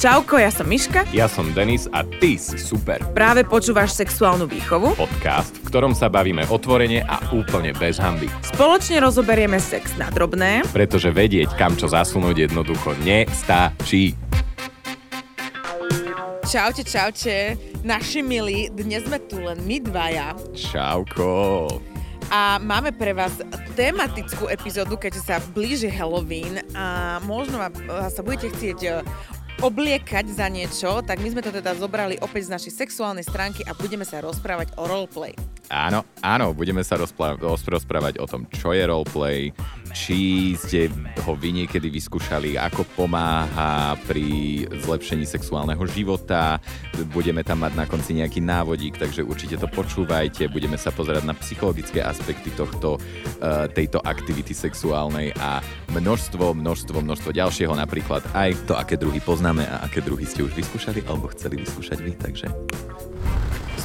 Čauko, ja som Miška. Ja som Denis a ty si super. Práve počúvaš Sexuálnu výchovu. Podcast, v ktorom sa bavíme otvorene a úplne bez hanby. Spoločne rozoberieme sex na drobné, pretože vedieť, kam čo zasunúť, jednoducho nestačí. Čaute, čaute, naši milí, dnes sme tu len my dvaja. Čauko. A máme pre vás tematickú epizódu, keďže sa blíži Halloween a možno sa budete chcieť obliekať za niečo, tak my sme to teda zobrali opäť z našej sexuálnej stránky a budeme sa rozprávať o roleplay. Áno, áno, budeme sa rozprávať o tom, čo je roleplay, či ste ho vy niekedy vyskúšali, ako pomáha pri zlepšení sexuálneho života. Budeme tam mať na konci nejaký návodík, takže určite to počúvajte. Budeme sa pozerať na psychologické aspekty tejto aktivity sexuálnej a množstvo ďalšieho, napríklad aj to, aké druhy poznáme a aké druhy ste už vyskúšali alebo chceli vyskúšať vy, takže...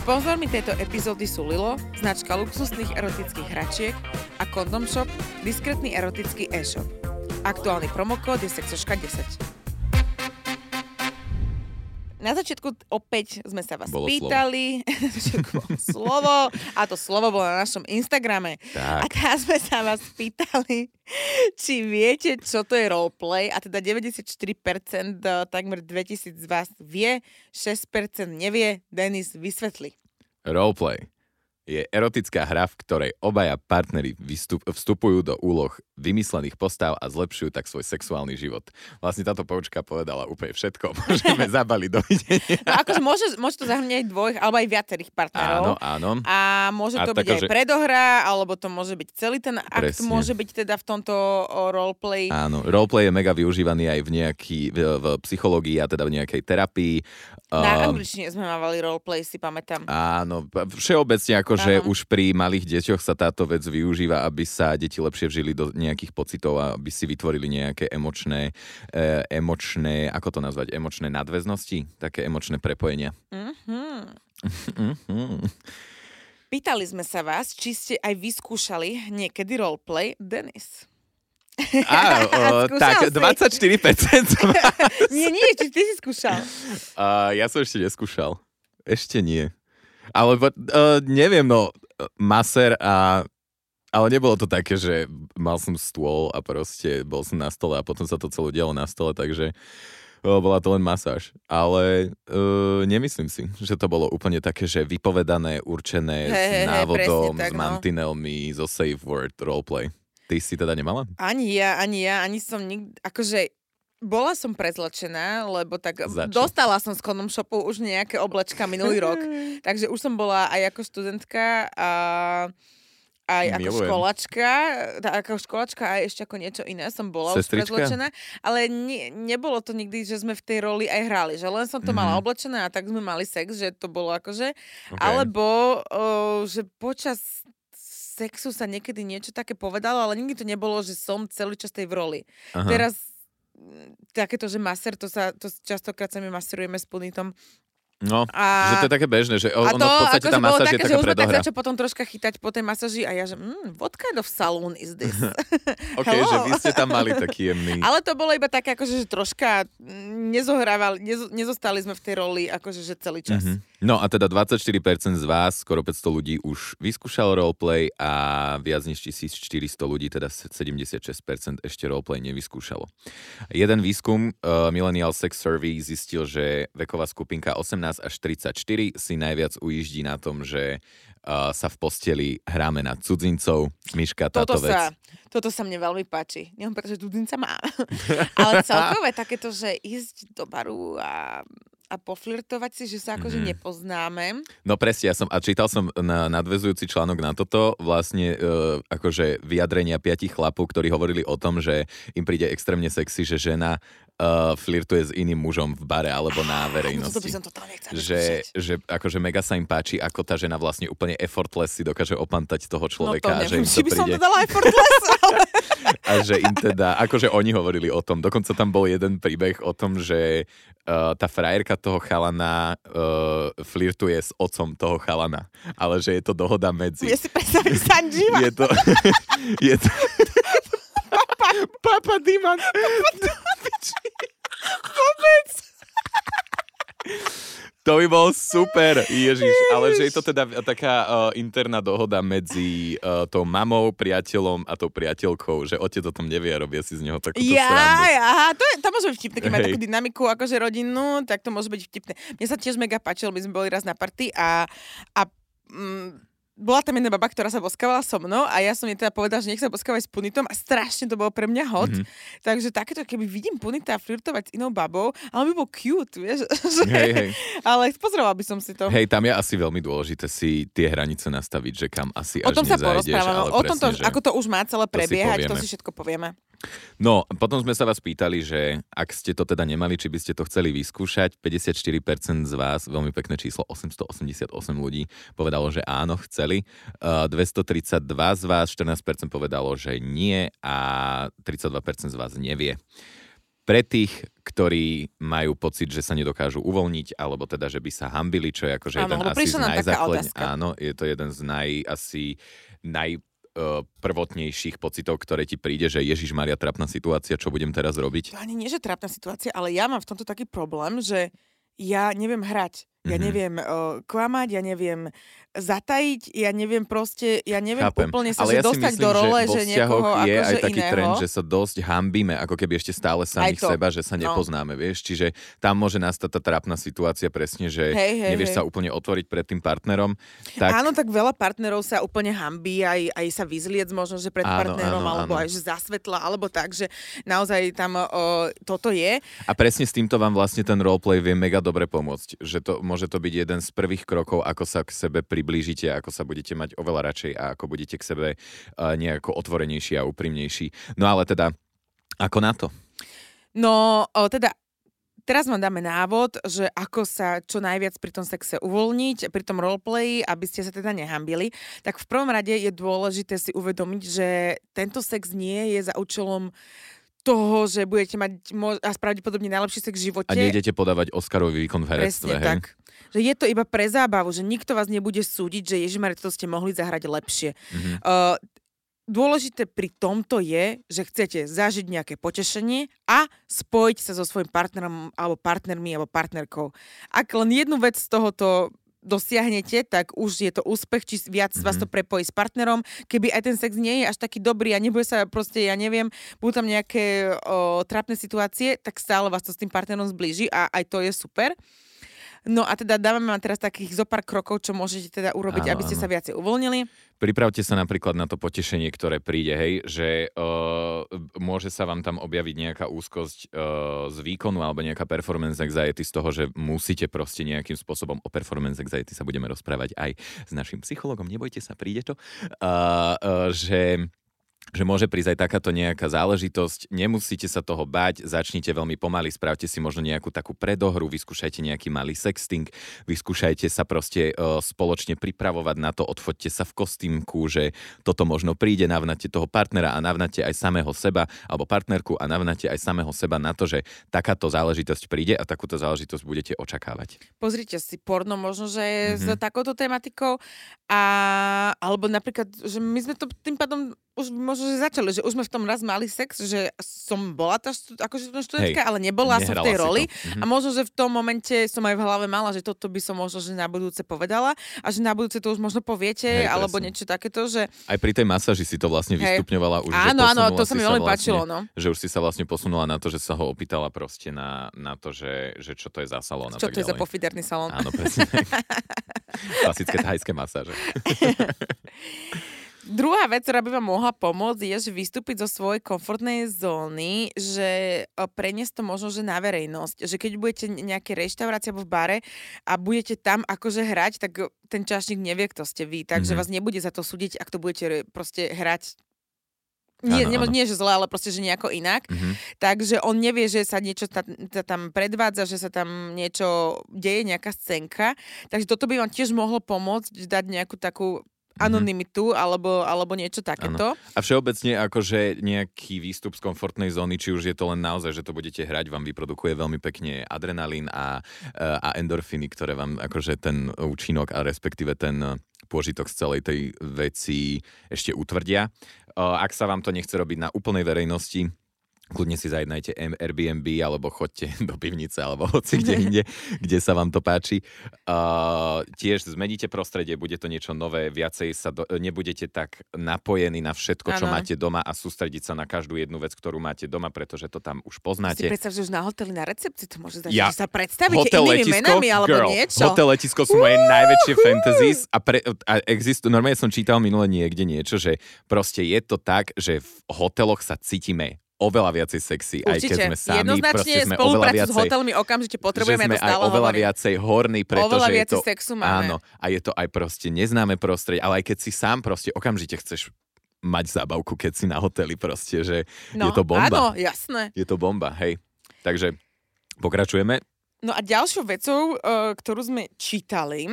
Sponzormi tejto epizódy sú Lilo, značka luxusných erotických hračiek a Kondomshop, diskrétny erotický e-shop. Aktuálny promokód je SEXOSKA10. Na začiatku opäť sme sa vás pýtali, slovo, a to slovo bolo na našom Instagrame. Tak. A tam sme sa vás pýtali, či viete, čo to je roleplay, a teda 94%, takmer 2000 z vás vie, 6% nevie. Denis, vysvetli. Roleplay je erotická hra, v ktorej obaja partneri vstupujú do úloh vymyslených postav a zlepšujú tak svoj sexuálny život. Vlastne táto poučka povedala úplne všetko. Môžeme zabaliť do videnia. No akože môže to zahrňať aj dvojich, alebo aj viacerých partnerov. Áno, áno. A môže to byť aj predohra, alebo to môže byť celý ten akt, presne. Môže byť teda v tomto roleplay. Áno, roleplay je mega využívaný aj v psychológii a teda v nejakej terapii. Na angličtine sme mávali roleplay, si pamätám. Áno, všeobecne ako že už pri malých deťoch sa táto vec využíva, aby sa deti lepšie vžili do nejakých pocitov a aby si vytvorili nejaké emočné, ako to nazvať, emočné nadväznosti, také emočné prepojenia. Mm-hmm. Pýtali sme sa vás, či ste aj vyskúšali niekedy roleplay, Denis. Tak, 24% som vás. Nie, či ty si skúšal. Ja som ešte neskúšal. Ešte nie. Alebo neviem, no, masér a... Ale nebolo to také, že mal som stôl a proste bol som na stole a potom sa to celé dialo na stole, takže bola to len masáž. Ale nemyslím si, že to bolo úplne také, že vypovedané, určené s návodom, tak, s mantinelmi, zo safe word roleplay. Ty si teda nemala? Ani som nikdy, akože... Bola som prezlečená, lebo tak dostala som z Kondomshopu už nejaké oblečka minulý rok, takže už som bola aj ako študentka a aj ako školačka, aj ešte ako niečo iné som bola už prezlečená, ale nebolo to nikdy, že sme v tej roli aj hrali, že len som to mala oblečená a tak sme mali sex, že to bolo akože, alebo že počas... sexu sa niekedy niečo také povedalo, ale nikdy to nebolo, že som celý čas tej v roli. Aha. Teraz takéto, že masér, to častokrát sa my masírujeme s punitom. No, že to je také bežné, že ono v podstate tá masáž je taká predohra. A to, že potom troška chytať po tej masáži a ja, že what kind of salon is this? Ok, hello? Že vy ste tam mali taký jemný. Ale to bolo iba také, akože, že troška nezostali sme v tej roli, akože, že celý čas. Mm-hmm. No a teda 24% z vás, skoro 500 ľudí už vyskúšalo roleplay a viac než 1400 ľudí, teda 76% ešte roleplay nevyskúšalo. Jeden výskum Millennial Sex Survey zistil, že veková skupinka 18 až 34 si najviac ujíždí na tom, že sa v posteli hráme na cudzincov. Miška, táto vec. Toto sa mne veľmi páči. Nielen pretože cudzinca mám. Ale celkové takéto, že ísť do baru a poflirtovať si, že sa akože nepoznáme. No presne, a čítal som nadväzujúci článok na toto, vlastne akože vyjadrenia 5 chlapov, ktorí hovorili o tom, že im príde extrémne sexy, že žena flirtuje s iným mužom v bare alebo na verejnosti. To by som totálne chcela že akože mega sa im páči, ako tá žena vlastne úplne effortless si dokáže opantať toho človeka. No to neviem, či by som to dala effortless, ale... A že im teda, akože oni hovorili o tom, dokonca tam bol jeden príbeh o tom, že tá frajerka toho chalana flirtuje s otcom toho chalana, ale že je to dohoda medzi... Ja si predstavím Sanjiva. Je to... Papa Diman. Papa Diman. To by bol super, Ježiš. Ale že je to teda taká interná dohoda medzi tou mamou, priateľom a tou priateľkou, že otec o tom nevie a robia si z neho takúto srandu. Aha, to môže byť vtipné, keď má takú dynamiku akože rodinnú, tak to môže byť vtipné. Mne sa tiež mega páčilo, my sme boli raz na party a bola tam jedna baba, ktorá sa boskávala so mnou a ja som jej teda povedala, že nech sa boskávaj s punitom a strašne to bolo pre mňa hot. Mm-hmm. Takže takéto, keby vidím punita flirtovať s inou babou, ale by bol cute, vieš. Hej. Ale pozrela by som si to. Hej, tam je asi veľmi dôležité si tie hranice nastaviť, že kam asi až nezajdeš. O tom sa porozprávame, o tom, ako to už má celé prebiehať, to si všetko povieme. No, potom sme sa vás pýtali, že ak ste to teda nemali, či by ste to chceli vyskúšať, 54% z vás, veľmi pekné číslo, 888 ľudí povedalo, že áno, chceli. 232 z vás, 14% povedalo, že nie a 32% z vás nevie. Pre tých, ktorí majú pocit, že sa nedokážu uvoľniť, alebo teda, že by sa hambili, čo je akože jeden asi z áno, je to jeden z prvotnejších pocitov, ktoré ti príde, že Ježišmaria, trápna situácia, čo budem teraz robiť? To ani nie, že trápna situácia, ale ja mám v tomto taký problém, že ja neviem hrať. Ja neviem klamať, ja neviem zatajiť, ja neviem chápem. Úplne sa ja dostať myslím, do role, že niekoho akože iného. Ale je aj taký trend, že sa dosť hambíme, ako keby ešte stále samých seba, že sa nepoznáme, vieš. Čiže tam môže nastať tá trápna situácia presne, že nevieš sa úplne otvoriť pred tým partnerom. Tak... Áno, tak veľa partnerov sa úplne hambí, aj sa vyzliec možno, že pred partnerom, alebo aj že zasvetla, alebo tak, že naozaj tam toto je. A presne s týmto vám vlastne ten roleplay vie mega dobre pomôcť, že to môže to byť jeden z prvých krokov, ako sa k sebe priblížite, ako sa budete mať oveľa radšej a ako budete k sebe nejako otvorenejší a úprimnejší. No ale teda, ako na to? No, teda teraz vám dáme návod, že ako sa čo najviac pri tom sexe uvoľniť, pri tom roleplayi, aby ste sa teda nehambili. Tak v prvom rade je dôležité si uvedomiť, že tento sex nie je za účelom toho, že budete mať pravdepodobne najlepší sex v živote. A nejdete podávať Oscarový výkon v herectve. Presne tak. Že je to iba pre zábavu, že nikto vás nebude súdiť, že Ježišmarie, toto ste mohli zahrať lepšie. Mm-hmm. Dôležité pri tomto je, že chcete zažiť nejaké potešenie a spojiť sa so svojím partnerom alebo partnermi alebo partnerkou. Ak len jednu vec z tohoto dosiahnete, tak už je to úspech, či viac vás to prepojí s partnerom. Keby aj ten sex nie je až taký dobrý a nebude sa proste, ja neviem, budú tam nejaké trápne situácie, tak stále vás to s tým partnerom zblíži a aj to je super. No a teda dávame vám teraz takých zopár krokov, čo môžete teda urobiť, aby ste sa viacej uvoľnili. Pripravte sa napríklad na to potešenie, ktoré príde, hej, že môže sa vám tam objaviť nejaká úzkosť z výkonu alebo nejaká performance anxiety z toho, že musíte proste nejakým spôsobom o performance anxiety sa budeme rozprávať aj s našim psychologom, nebojte sa, príde to, že môže prísť aj takáto nejaká záležitosť. Nemusíte sa toho bať, začnite veľmi pomaly, spravte si možno nejakú takú predohru, vyskúšajte nejaký malý sexting, vyskúšajte sa proste spoločne pripravovať na to, odfoďte sa v kostýmku, že toto možno príde, navnáte toho partnera a navnáte aj samého seba, alebo partnerku a navnáte aj samého seba na to, že takáto záležitosť príde a takúto záležitosť budete očakávať. Pozrite si porno možno, že je s takouto tematikou alebo napríklad, že my sme to tým pádom už možno, že začali, že už sme v tom raz mali sex, že som bola tá študentka, ale nebola som v tej roli a možno, že v tom momente som aj v hlave mala, že toto by som možno, že na budúce povedala a že na budúce to už možno poviete, alebo niečo takéto, že... Aj pri tej masáži si to vlastne vystupňovala už, že áno, to sa mi veľmi páčilo, no. Že už si sa vlastne posunula na to, že sa ho opýtala proste na to, že čo to je za salón a tak ďalej. Čo to je za pofiderný salón. Áno, presne. Klasické thajské masáže. Druhá vec, ktorá by vám mohla pomôcť, je, že vystúpiť zo svojej komfortnej zóny, že preniesť to možno, že na verejnosť. Že keď budete nejaké reštaurácie alebo v bare a budete tam akože hrať, tak ten čašník nevie, kto ste vy. Takže vás nebude za to súdiť, ak to budete proste hrať. Nie, že zle, ale proste, že nejako inak. Takže on nevie, že sa niečo tam predvádza, že sa tam niečo deje, nejaká scénka. Takže toto by vám tiež mohlo pomôcť dať nejakú takú anonymitu, alebo niečo takéto. Ano. A všeobecne akože nejaký výstup z komfortnej zóny, či už je to len naozaj, že to budete hrať, vám vyprodukuje veľmi pekne adrenalín a endorfiny, ktoré vám akože ten účinok a respektíve ten pôžitok z celej tej veci ešte utvrdia. Ak sa vám to nechce robiť na úplnej verejnosti, Kľudne si zajednajte Airbnb alebo choďte do pivnice alebo hoci kde inde, kde sa vám to páči. Tiež zmeníte prostredie, bude to niečo nové, viacej sa nebudete tak napojení na všetko, čo máte doma a sústrediť sa na každú jednu vec, ktorú máte doma, pretože to tam už poznáte. Si predstav, že už na hoteli na recepcii to môže začať, že sa predstavíte hotel, inými letisko, menami alebo niečo. Hotel, letisko sú moje najväčšie fantasies a existujú, normálne som čítal minule niekde niečo, že proste je to tak, že v hoteloch sa cítime oveľa viacej sexy, určite, aj keď sme sami. Jednoznačne spoluprácu s hotelmi okamžite potrebujeme, že sme aj oveľa viacej horní, pretože je to... sexu máme. Áno, a je to aj proste neznáme prostredie, ale aj keď si sám proste okamžite chceš mať zábavku, keď si na hoteli proste, že je to bomba. Áno, jasné. Je to bomba, hej. Takže pokračujeme. No a ďalšou vecou, ktorú sme čítali,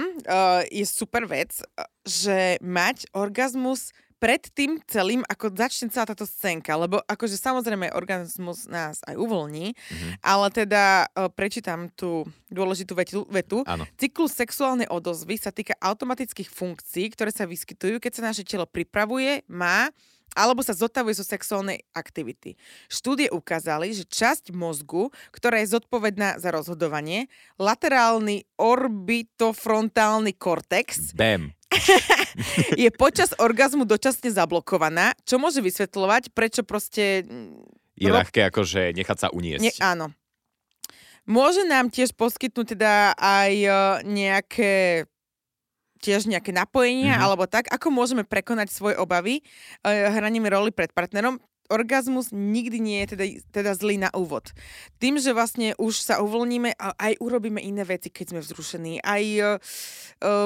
je super vec, že mať orgazmus pred tým celým, ako začne celá táto scénka, lebo akože samozrejme orgazmus nás aj uvoľní, ale teda prečítam tú dôležitú vetu. Áno. Cyklus sexuálnej odozvy sa týka automatických funkcií, ktoré sa vyskytujú, keď sa naše telo pripravuje, má alebo sa zotavuje zo sexuálnej aktivity. Štúdie ukázali, že časť mozgu, ktorá je zodpovedná za rozhodovanie, laterálny orbitofrontálny kortex, je počas orgazmu dočasne zablokovaná, čo môže vysvetľovať, prečo proste... Je ľahké akože nechať sa uniesť. Áno. Môže nám tiež poskytnúť teda aj nejaké napojenia, alebo tak, ako môžeme prekonať svoje obavy hraním roli pred partnerom. Orgazmus nikdy nie je teda zlý na úvod. Tým, že vlastne už sa uvoľníme a aj urobíme iné veci, keď sme vzrušení. Aj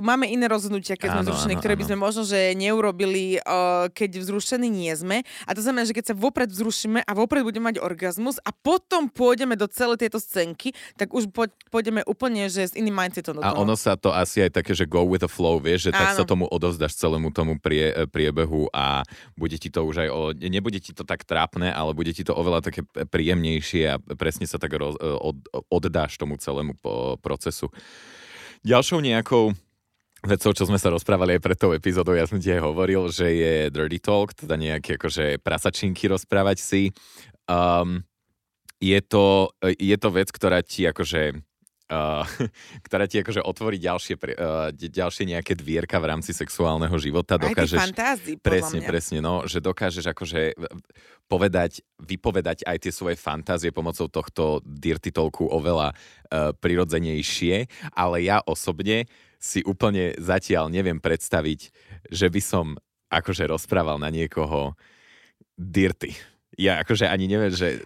máme iné rozhodnutia, keď sme vzrušení, ktoré by sme možno, že neurobili, keď vzrušení nie sme. A to znamená, že keď sa vopred vzrušíme a vopred budeme mať orgazmus a potom pôjdeme do celé tejto scénky, tak už pôjdeme úplne, že s iným mindsetom do toho. A ono sa to asi aj také, že go with the flow, vieš, že tak sa tomu odovzdáš celému tomu priebehu a bude ti to už aj nebude ti to tak trápne, ale bude ti to oveľa také príjemnejšie a presne sa tak oddáš tomu celému procesu. Ďalšou nejakou vecou, čo sme sa rozprávali aj pred tou epizódou, ja som ti aj hovoril, že je dirty talk, teda nejaké akože prasačinky rozprávať si. Je to vec, ktorá ti akože otvorí ďalšie nejaké dvierka v rámci sexuálneho života. Dokážeš, aj tie fantázii, presne, no, že dokážeš akože vypovedať aj tie svoje fantázie pomocou tohto dirty talku oveľa prirodzenejšie, ale ja osobne si úplne zatiaľ neviem predstaviť, že by som akože rozprával na niekoho dirty. Ja akože ani neviem, že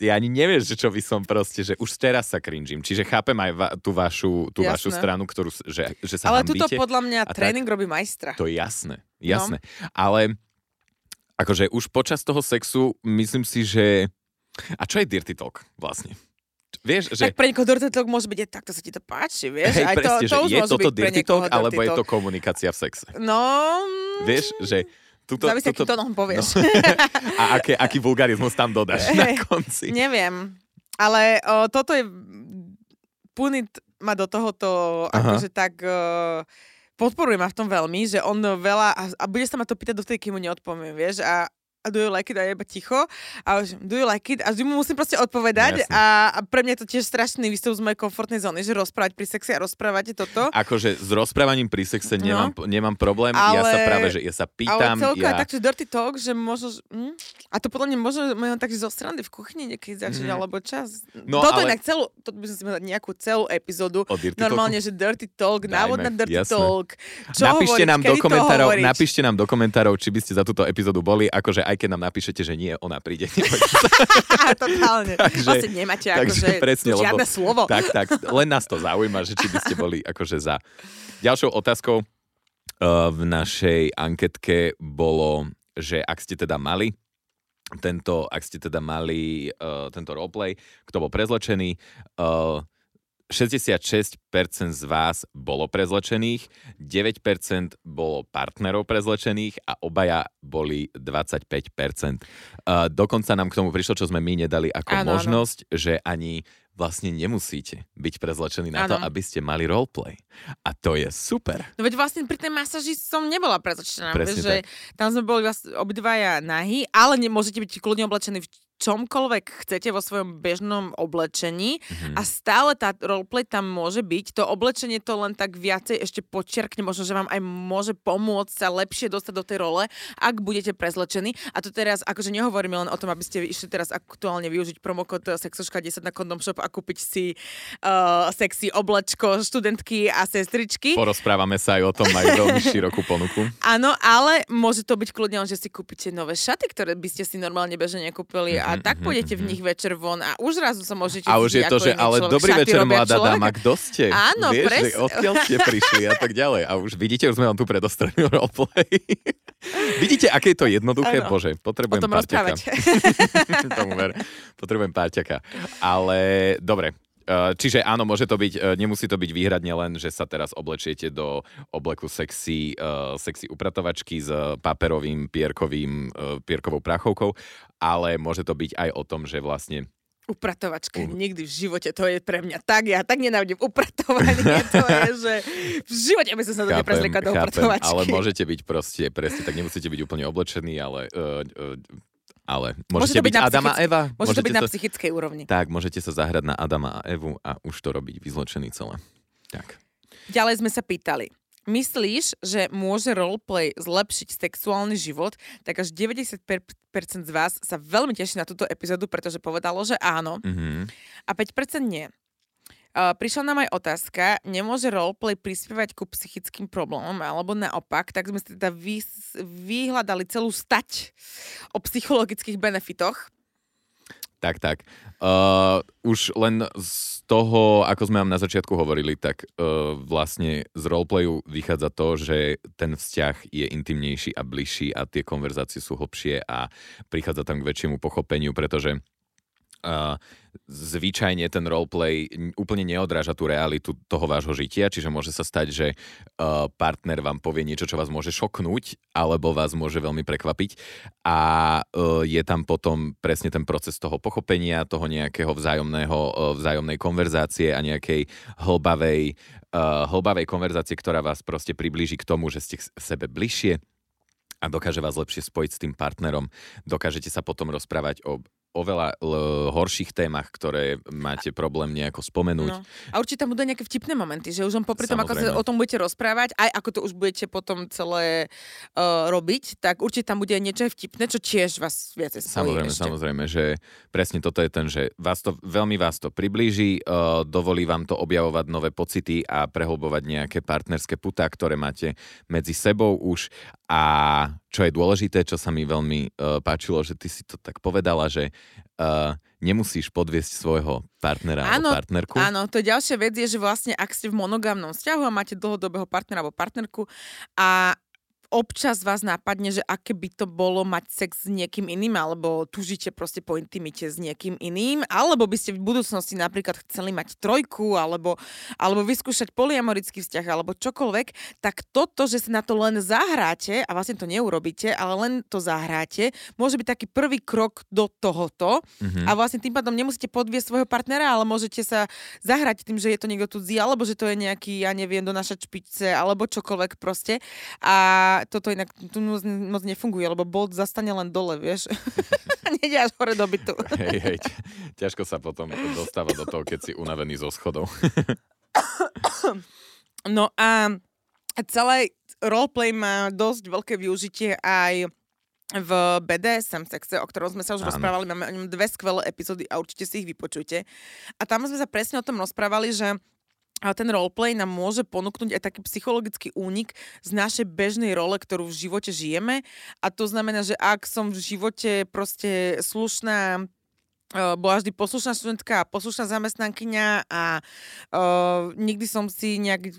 ja ani neviem, že čo by som proste, že už teraz sa cringeím. Čiže chápem aj tú vašu stranu, ktorú, že sa hambíte. Ale tuto podľa mňa tréning robí majstra. To je jasné. No. Ale akože už počas toho sexu myslím si, že... A čo je dirty talk vlastne? Vieš, že... Tak pre niekoho dirty talk môže byť aj tak, to sa ti to páči, vieš? Hej, aj presne, to je toto dirty talk, alebo je to komunikácia v sexe? No... Vieš, že... Závisí, akým tónom povieš. No. A aký vulgarizmus tam dodáš na konci. Neviem, ale toto je... Punit ma do tohoto akože tak... Podporuje ma v tom veľmi, že on veľa... A bude sa ma to pýtať dovtedy, kým mu neodpoviem, vieš? A do you like it? A je iba ticho. A už do you like it? A mu musím proste odpovedať. A pre mňa je to tiež strašný výstup z mojej komfortnej zóny, že rozprávať pri sexe a rozprávate toto. Akože s rozprávaním pri sexe nemám problém. Ale, ja sa práve, že ja sa pýtam. Ale celkovo je taký dirty talk, že možno... A to podľa mňa možno takže zo strany v kuchyni niekedy začať, alebo čas. No, toto inak to by som si mal nejakú celú epizódu. Normálne, že dirty talk, návod na dirty talk. Napíšte nám do komentárov, či by ste za túto epizódu boli, akože aj keď nám napíšete, že nie, ona príde. Totálne. Vlastne nemáte akože žiadne slovo. Tak, len nás to zaujíma, že či by ste boli akože za. Ďalšou otázkou v našej anketke bolo, že ak ste teda mali tento roleplay, kto bol prezlečený, 66% z vás bolo prezlečených, 9% bolo partnerov prezlečených a obaja boli 25%. Dokonca nám k tomu prišlo, čo sme my nedali ako možnosť, že ani v vlastne nemusíte byť prezlečení na to, aby ste mali roleplay. A to je super. No veď vlastne pri tej masáži som nebola prezlečená. Presne tak. Tam sme boli vlastne obdvaja nahy, ale môžete byť kľudne oblečení v čomkoľvek chcete vo svojom bežnom oblečení a stále tá roleplay tam môže byť. To oblečenie to len tak viacej ešte podčiarkne, možno, že vám aj môže pomôcť sa lepšie dostať do tej role, ak budete prezlečení. A to teraz, akože nehovoríme len o tom, aby ste išli teraz aktuálne využiť promokód SEXOSKA10 na Kondomshop a kúpiť si sexy oblečko študentky a sestričky. Porozprávame sa aj o tom, majú veľmi širokú ponuku. Áno, ale môže to byť kľudne len, že si kúpite nové šaty, ktoré by ste si normálne bežne nekúpili. A tak pôjdete v nich večer von a už razu sa môžete... A už je to, že ale človek, dobrý večer, mladá dáma, kto ste? Áno, presne. Odkiaľ ste prišli a tak ďalej. A už vidíte, už sme vám tu predostrelili roleplay. Vidíte, aké je to jednoduché? Ano. Bože, potrebujem párťaka. Potrebujem párťaka. Ale dobre. Čiže áno, môže to byť, nemusí to byť výhradne len, že sa teraz oblečiete do obleku sexy upratovačky s paperovým pierkovou prachovkou, ale môže to byť aj o tom, že vlastne upratovačka. Nikdy v živote, to je pre mňa tak, ja tak nenávidím upratovanie, to je, že v živote by som sa to neprezliekla do upratovačky. Ale môžete byť proste, presne, tak nemusíte byť úplne oblečený, ale môžete byť Adam a Eva. Môže to byť na psychickej úrovni. Tak, môžete sa zahrať na Adama a Evu a už to robiť vyzločený celé. Tak. Ďalej sme sa pýtali. Myslíš, že môže roleplay zlepšiť sexuálny život? Tak až 90% z vás sa veľmi teší na túto epizódu, pretože povedalo, že áno. Mm-hmm. A 5% nie. Prišla nám aj otázka, nemôže roleplay prispievať ku psychickým problémom alebo naopak, tak sme teda vyhľadali celú stať o psychologických benefitoch. Tak. Už len z toho, ako sme vám na začiatku hovorili, tak vlastne z roleplayu vychádza to, že ten vzťah je intimnejší a bližší a tie konverzácie sú hlbšie a prichádza tam k väčšiemu pochopeniu, pretože zvyčajne ten roleplay úplne neodráža tú realitu toho vášho žitia, čiže môže sa stať, že partner vám povie niečo, čo vás môže šoknúť, alebo vás môže veľmi prekvapiť a je tam potom presne ten proces toho pochopenia, toho nejakého vzájomnej konverzácie a nejakej hlbavej konverzácie, ktorá vás proste priblíži k tomu, že ste k sebe bližšie a dokáže vás lepšie spojiť s tým partnerom. Dokážete sa potom rozprávať o veľa horších témach, ktoré máte problém nejako spomenúť. No. A určite tam budú nejaké vtipné momenty, že už len popri tom, ako sa o tom budete rozprávať, aj ako to už budete potom celé robiť, tak určite tam bude niečo aj vtipné, čo tiež vás viac spojí. Samozrejme, že presne toto je ten, že veľmi vás to priblíži, dovolí vám to objavovať nové pocity a prehlbovať nejaké partnerské putá, ktoré máte medzi sebou už. A čo je dôležité, čo sa mi veľmi páčilo, že ty si to tak povedala, že nemusíš podviesť svojho partnera alebo partnerku. Áno, to ďalšia vec je, že vlastne ak ste v monogamnom vzťahu a máte dlhodobého partnera alebo partnerku a občas vás nápadne, že aké by to bolo mať sex s niekým iným, alebo tužíte proste po intimite s niekým iným, alebo by ste v budúcnosti napríklad chceli mať trojku, alebo vyskúšať polyamorický vzťah, alebo čokoľvek, tak toto, že si na to len zahráte, a vlastne to neurobíte, ale len to zahráte, môže byť taký prvý krok do tohoto. A vlastne tým pádom nemusíte podviesť svojho partnera, ale môžete sa zahrať tým, že je to niekto cudzí, alebo že to je nejaký, ja neviem, donášač špice, alebo čokoľvek proste. A toto inak tu moc nefunguje, lebo Bolt zastane len dole, vieš. Nejde až hore do bytu. Hej, ťažko sa potom dostáva do toho, keď si unavený zo schodov. No a celé roleplay má dosť veľké využitie aj v BDSM sexe, o ktorom sme sa už rozprávali. Máme o ňom dve skvelé epizódy a určite si ich vypočujte. A tam sme sa presne o tom rozprávali, že a ten roleplay nám môže ponúknuť aj taký psychologický únik z našej bežnej role, ktorú v živote žijeme. A to znamená, že ak som v živote proste slušná, bola vždy poslušná študentka, poslušná zamestnankyňa a nikdy som si nejak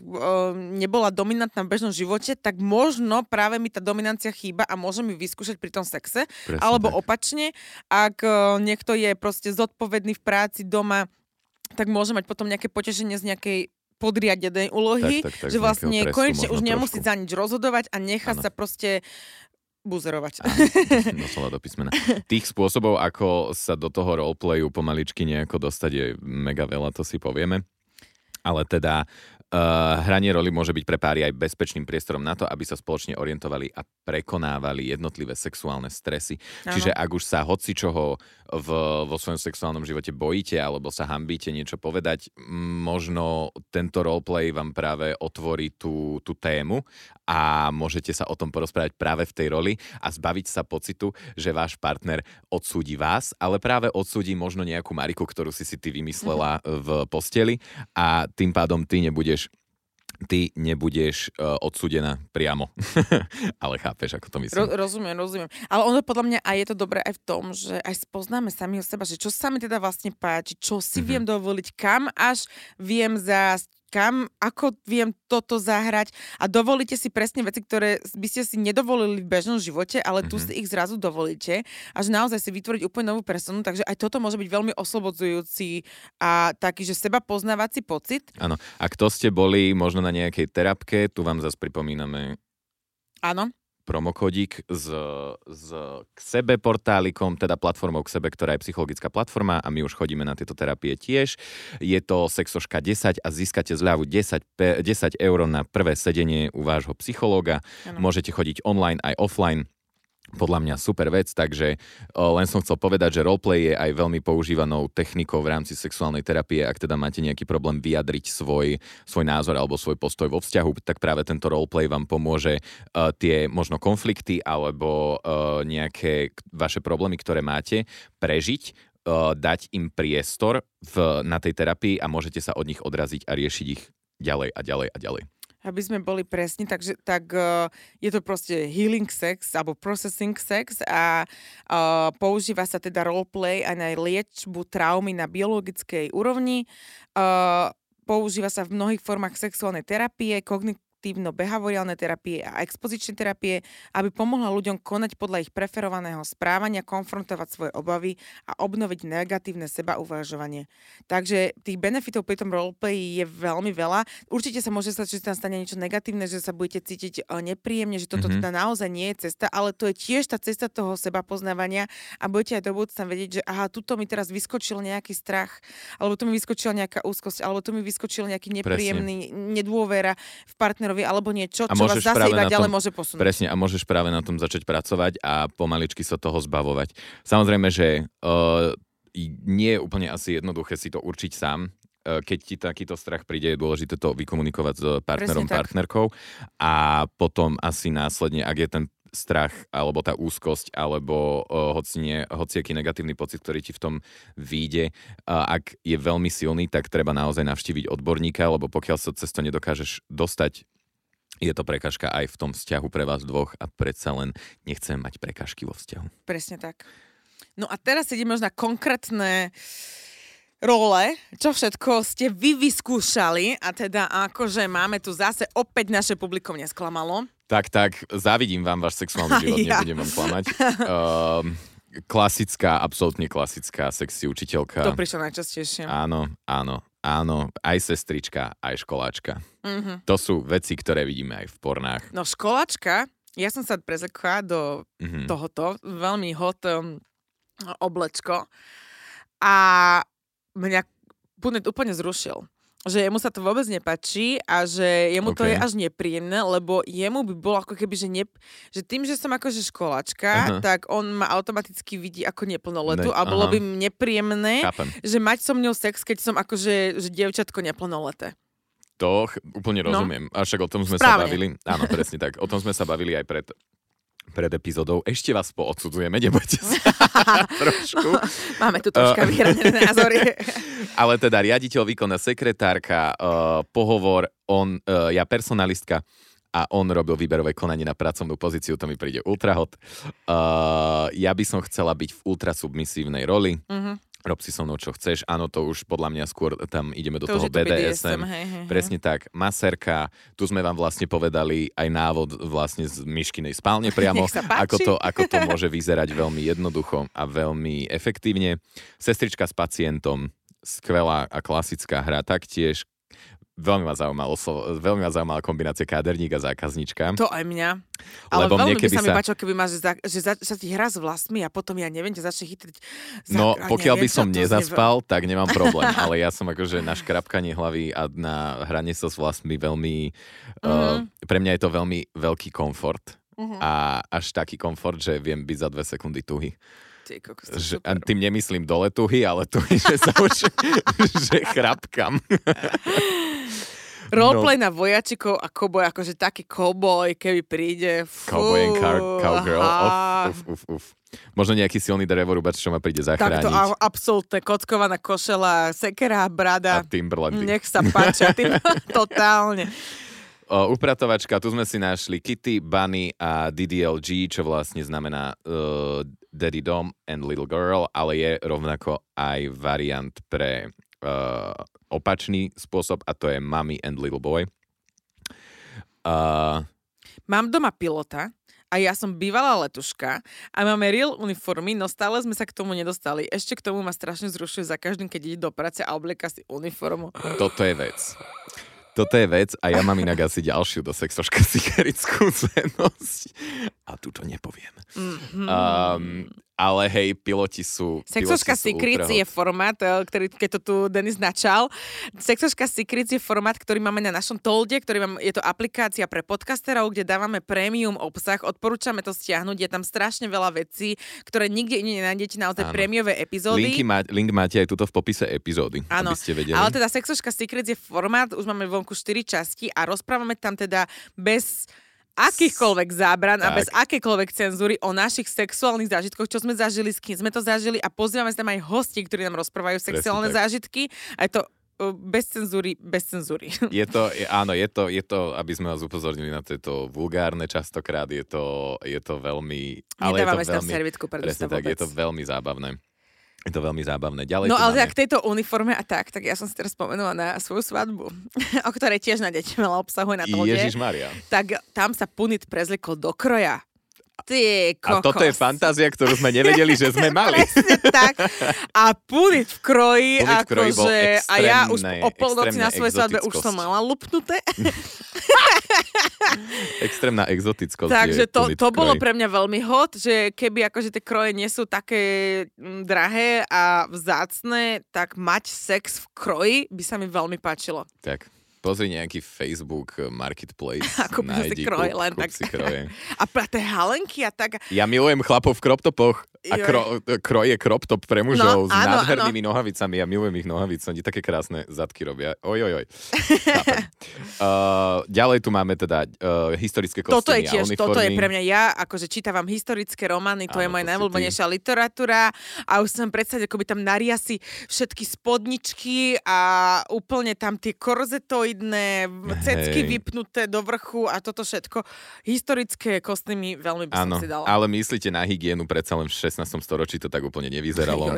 nebola dominantná v bežnom živote, tak možno práve mi tá dominancia chýba a môžem ju vyskúšať pri tom sexe. Presne alebo tak. Opačne, ak niekto je proste zodpovedný v práci doma, tak môže mať potom nejaké potešenie z nejakej podriadenej úlohy, tak, že vlastne konečne už nemusí za nič rozhodovať a nechá sa proste buzerovať. Doslova do písmena. Tých spôsobov, ako sa do toho roleplayu pomaličky nejako dostať, je mega veľa, to si povieme. Ale teda hranie roli môže byť pre páry aj bezpečným priestorom na to, aby sa spoločne orientovali a prekonávali jednotlivé sexuálne stresy. Áno. Čiže ak už sa hocičoho vo svojom sexuálnom živote bojíte alebo sa hanbíte niečo povedať, možno tento roleplay vám práve otvorí tú tému a môžete sa o tom porozprávať práve v tej roli a zbaviť sa pocitu, že váš partner odsúdi vás, ale práve odsúdi možno nejakú Mariku, ktorú si ty vymyslela v posteli a tým pádom ty nebudeš odsúdená priamo. Ale chápeš, ako to myslím. Rozumiem. Ale ono podľa mňa aj je to dobré aj v tom, že aj spoznáme sami o seba, že čo sa mi teda vlastne páči, čo si viem dovoliť, kam až viem zásť, kam, ako viem toto zahrať a dovolíte si presne veci, ktoré by ste si nedovolili v bežnom živote, ale tu si ich zrazu dovolíte a že naozaj si vytvoriť úplne novú personu, takže aj toto môže byť veľmi oslobodzujúci a taký, že seba poznávací pocit. Áno, a kto ste boli možno na nejakej terapke, tu vám zase pripomíname. Áno. Promokodík z Ksebe portálikom, teda platformou Ksebe, ktorá je psychologická platforma a my už chodíme na tieto terapie tiež. Je to SEXOSKA10 a získate zľavu 10 € na prvé sedenie u vášho psychológa. Môžete chodiť online aj offline. Podľa mňa super vec, takže len som chcel povedať, že roleplay je aj veľmi používanou technikou v rámci sexuálnej terapie. Ak teda máte nejaký problém vyjadriť svoj názor alebo svoj postoj vo vzťahu, tak práve tento roleplay vám pomôže tie možno konflikty alebo nejaké vaše problémy, ktoré máte, prežiť, dať im priestor na tej terapii a môžete sa od nich odraziť a riešiť ich ďalej. Aby sme boli presní, takže tak je to proste healing sex alebo processing sex a používa sa teda roleplay aj na liečbu traumy na biologickej úrovni. Používa sa v mnohých formách sexuálnej terapie, kognitívno-behaviorálnej terapie a expozičnej terapie, aby pomohla ľuďom konať podľa ich preferovaného správania, konfrontovať svoje obavy a obnoviť negatívne sebauvažovanie. Takže tých benefitov pri tom roleplay je veľmi veľa. Určite sa môže stať, že tam stane niečo negatívne, že sa budete cítiť nepríjemne, že toto teda naozaj nie je cesta, ale to je tiež tá cesta toho sebapoznávania a budete aj do budúcna vedieť, že aha, tuto mi teraz vyskočil nejaký strach, alebo tu mi vyskočila nejaká úzkosť, alebo tu mi vyskočil nejaký nepríjemný nedôvera v partnerovi alebo niečo, čo vás zase iba ďalej môže posunúť. Presne, a môžeš práve na tom začať pracovať a pomaličky sa toho zbavovať. Samozrejme, že nie je úplne asi jednoduché si to určiť sám. Keď ti takýto strach príde, je dôležité to vykomunikovať s partnerom, partnerkou a potom asi následne, ak je ten strach alebo tá úzkosť alebo hociaký negatívny pocit, ktorý ti v tom vyjde. Ak je veľmi silný, tak treba naozaj navštíviť odborníka, lebo pokiaľ sa cez to nedokážeš dostať, je to prekažka aj v tom vzťahu pre vás dvoch a predsa len nechcem mať prekažky vo vzťahu. Presne tak. No a teraz ideme už na konkrétne role, čo všetko ste vy vyskúšali a teda akože máme tu zase opäť naše publikum nesklamalo. Tak, závidím vám váš sexuálny život, nebudem vám klamať. Absolútne klasická sexy učiteľka. To prišlo najčastejšie. Áno, aj sestrička, aj školáčka. To sú veci, ktoré vidíme aj v pornách. No školáčka, ja som sa prezlekla do tohoto, veľmi hot oblečko a mňa úplne zrušil. Že jemu sa to vôbec nepáči a že jemu to je až nepríjemné, lebo jemu by bolo ako keby, že tým, že som akože školačka, tak on ma automaticky vidí ako neplnoletu a bolo by nepríjemné, že mať so mňou sex, keď som akože že dievčatko neplnoleté. To úplne rozumiem. No. A však o tom sme sa bavili. Áno, presne tak. O tom sme sa bavili aj pred epizódou. Ešte vás poodsudujeme, nebojte sa. Trošku. Máme tu troška vyhranené názory. Ale teda riaditeľ, výkonná sekretárka, pohovor, ja personalistka a on robil výberové konanie na pracovnú pozíciu, to mi príde ultra hot. Ja by som chcela byť v ultra submisívnej roli. Rob si so mnou, čo chceš. Áno, to už podľa mňa skôr tam ideme do toho BDSM. Hej. Presne tak. Maserka. Tu sme vám vlastne povedali aj návod vlastne z Miškinej spálne priamo. Ako to môže vyzerať veľmi jednoducho a veľmi efektívne. Sestrička s pacientom. Skvelá a klasická hra taktiež. Veľmi ma zaujímala kombinácia káderník a zákaznička. To aj mňa. Ale lebo veľmi by sa mi páčilo, keby máš, že sa ti hra s vlastmi a potom ja neviem, ťa začne chytriť. No, pokiaľ by som nezaspal, tak nemám problém. Ale ja som akože na škrapkanie hlavy a na hranie sa s vlastmi veľmi... pre mňa je to veľmi veľký komfort. A až taký komfort, že viem byť za 2 sekundy tuhý. A tým nemyslím dole tuhy, ale tuhy, že sa už že chrapkam. Roleplay na vojačikov a koboj, akože taký koboj, keby príde. Cowboy and cowgirl. Uf. Možno nejaký silný drevorúbač, čo ma príde zachrániť. Takto absolútne, kockovaná košela, sekerá brada. A Timberlandy. Nech sa páči, totálne. Upratovačka, tu sme si našli Kitty, Bunny a DDLG, čo vlastne znamená Daddy Dom and Little Girl, ale je rovnako aj variant pre opačný spôsob a to je Mommy and Little Boy. Mám doma pilota a ja som bývalá letuška a máme real uniformy, no stále sme sa k tomu nedostali. Ešte k tomu ma strašne zrušuje za každým, keď ide do práce a oblieka si uniformu. Toto je vec a ja mám inak asi ďalšiu do sexoška sigarickú cenosť. A tu to nepoviem. Ale hej, piloti sú... Sexoška Secrets je formát, ktorý, keď to tu Denis načal, Sexoška Secrets je formát, ktorý máme na našom Tolde, je to aplikácia pre podcasterov, kde dávame premium obsah, odporúčame to stiahnuť, je tam strašne veľa vecí, ktoré nikde iné nenájdete, naozaj prémiové epizódy. Link máte aj tuto v popise epizódy, aby ste vedeli. Ale teda Sexoška Secrets je formát, už máme vonku 4 časti a rozprávame tam teda bez... akýchkoľvek zábran a bez akejkoľvek cenzúry o našich sexuálnych zážitkoch, čo sme zažili, s kým sme to zažili a pozývame sa tam aj hosti, ktorí nám rozprávajú sexuálne zážitky a je to bez cenzúry. Je to, aby sme vás upozornili na to, je to vulgárne častokrát, je to veľmi... Nedávame si tam servitku predstavovať. Presne tak, je to veľmi zábavné. Ďalej no ale k tejto uniforme a tak ja som si teraz spomenula na svoju svadbu, o ktorej tiež nájdete veľa obsahu na Tolde. Ježišmaria. Tak tam sa punit prezlikol do kroja. Ty kokos. A toto je fantázia, ktorú sme nevedeli, že sme mali. Presne tak. A punit v kroji, akože... A ja už o polnoci na svojej svadbe už som mala lupnuté. Extrémna exotickosť. Takže to bolo pre mňa veľmi hot, že keby akože tie kroje nie sú také drahé a vzácne, tak mať sex v kroji by sa mi veľmi páčilo. Tak. Pozri nejaký Facebook Marketplace. A kúpim si kroj, len tak. A tie halenky a tak. Ja milujem chlapov v crop-topoch. A kroj je crop-top pre mužov s nádhernými nohavicami. Ja milujem ich nohavice. Oni také krásne zadky robia. Ojojoj. Ďalej tu máme teda historické kostýmy a uniformy. Toto je pre mňa. Ja akože čítavam historické romány. To je moja najobľúbenejšia literatúra. A už som predstavila, ako by tam nariasi všetky spodničky a úplne tam tie korzetovi cecky vypnuté do vrchu a toto všetko. Historické kostýmy veľmi by som si dala. Ale myslíte na hygienu, predsa len v 16. storočí to tak úplne nevyzeralo.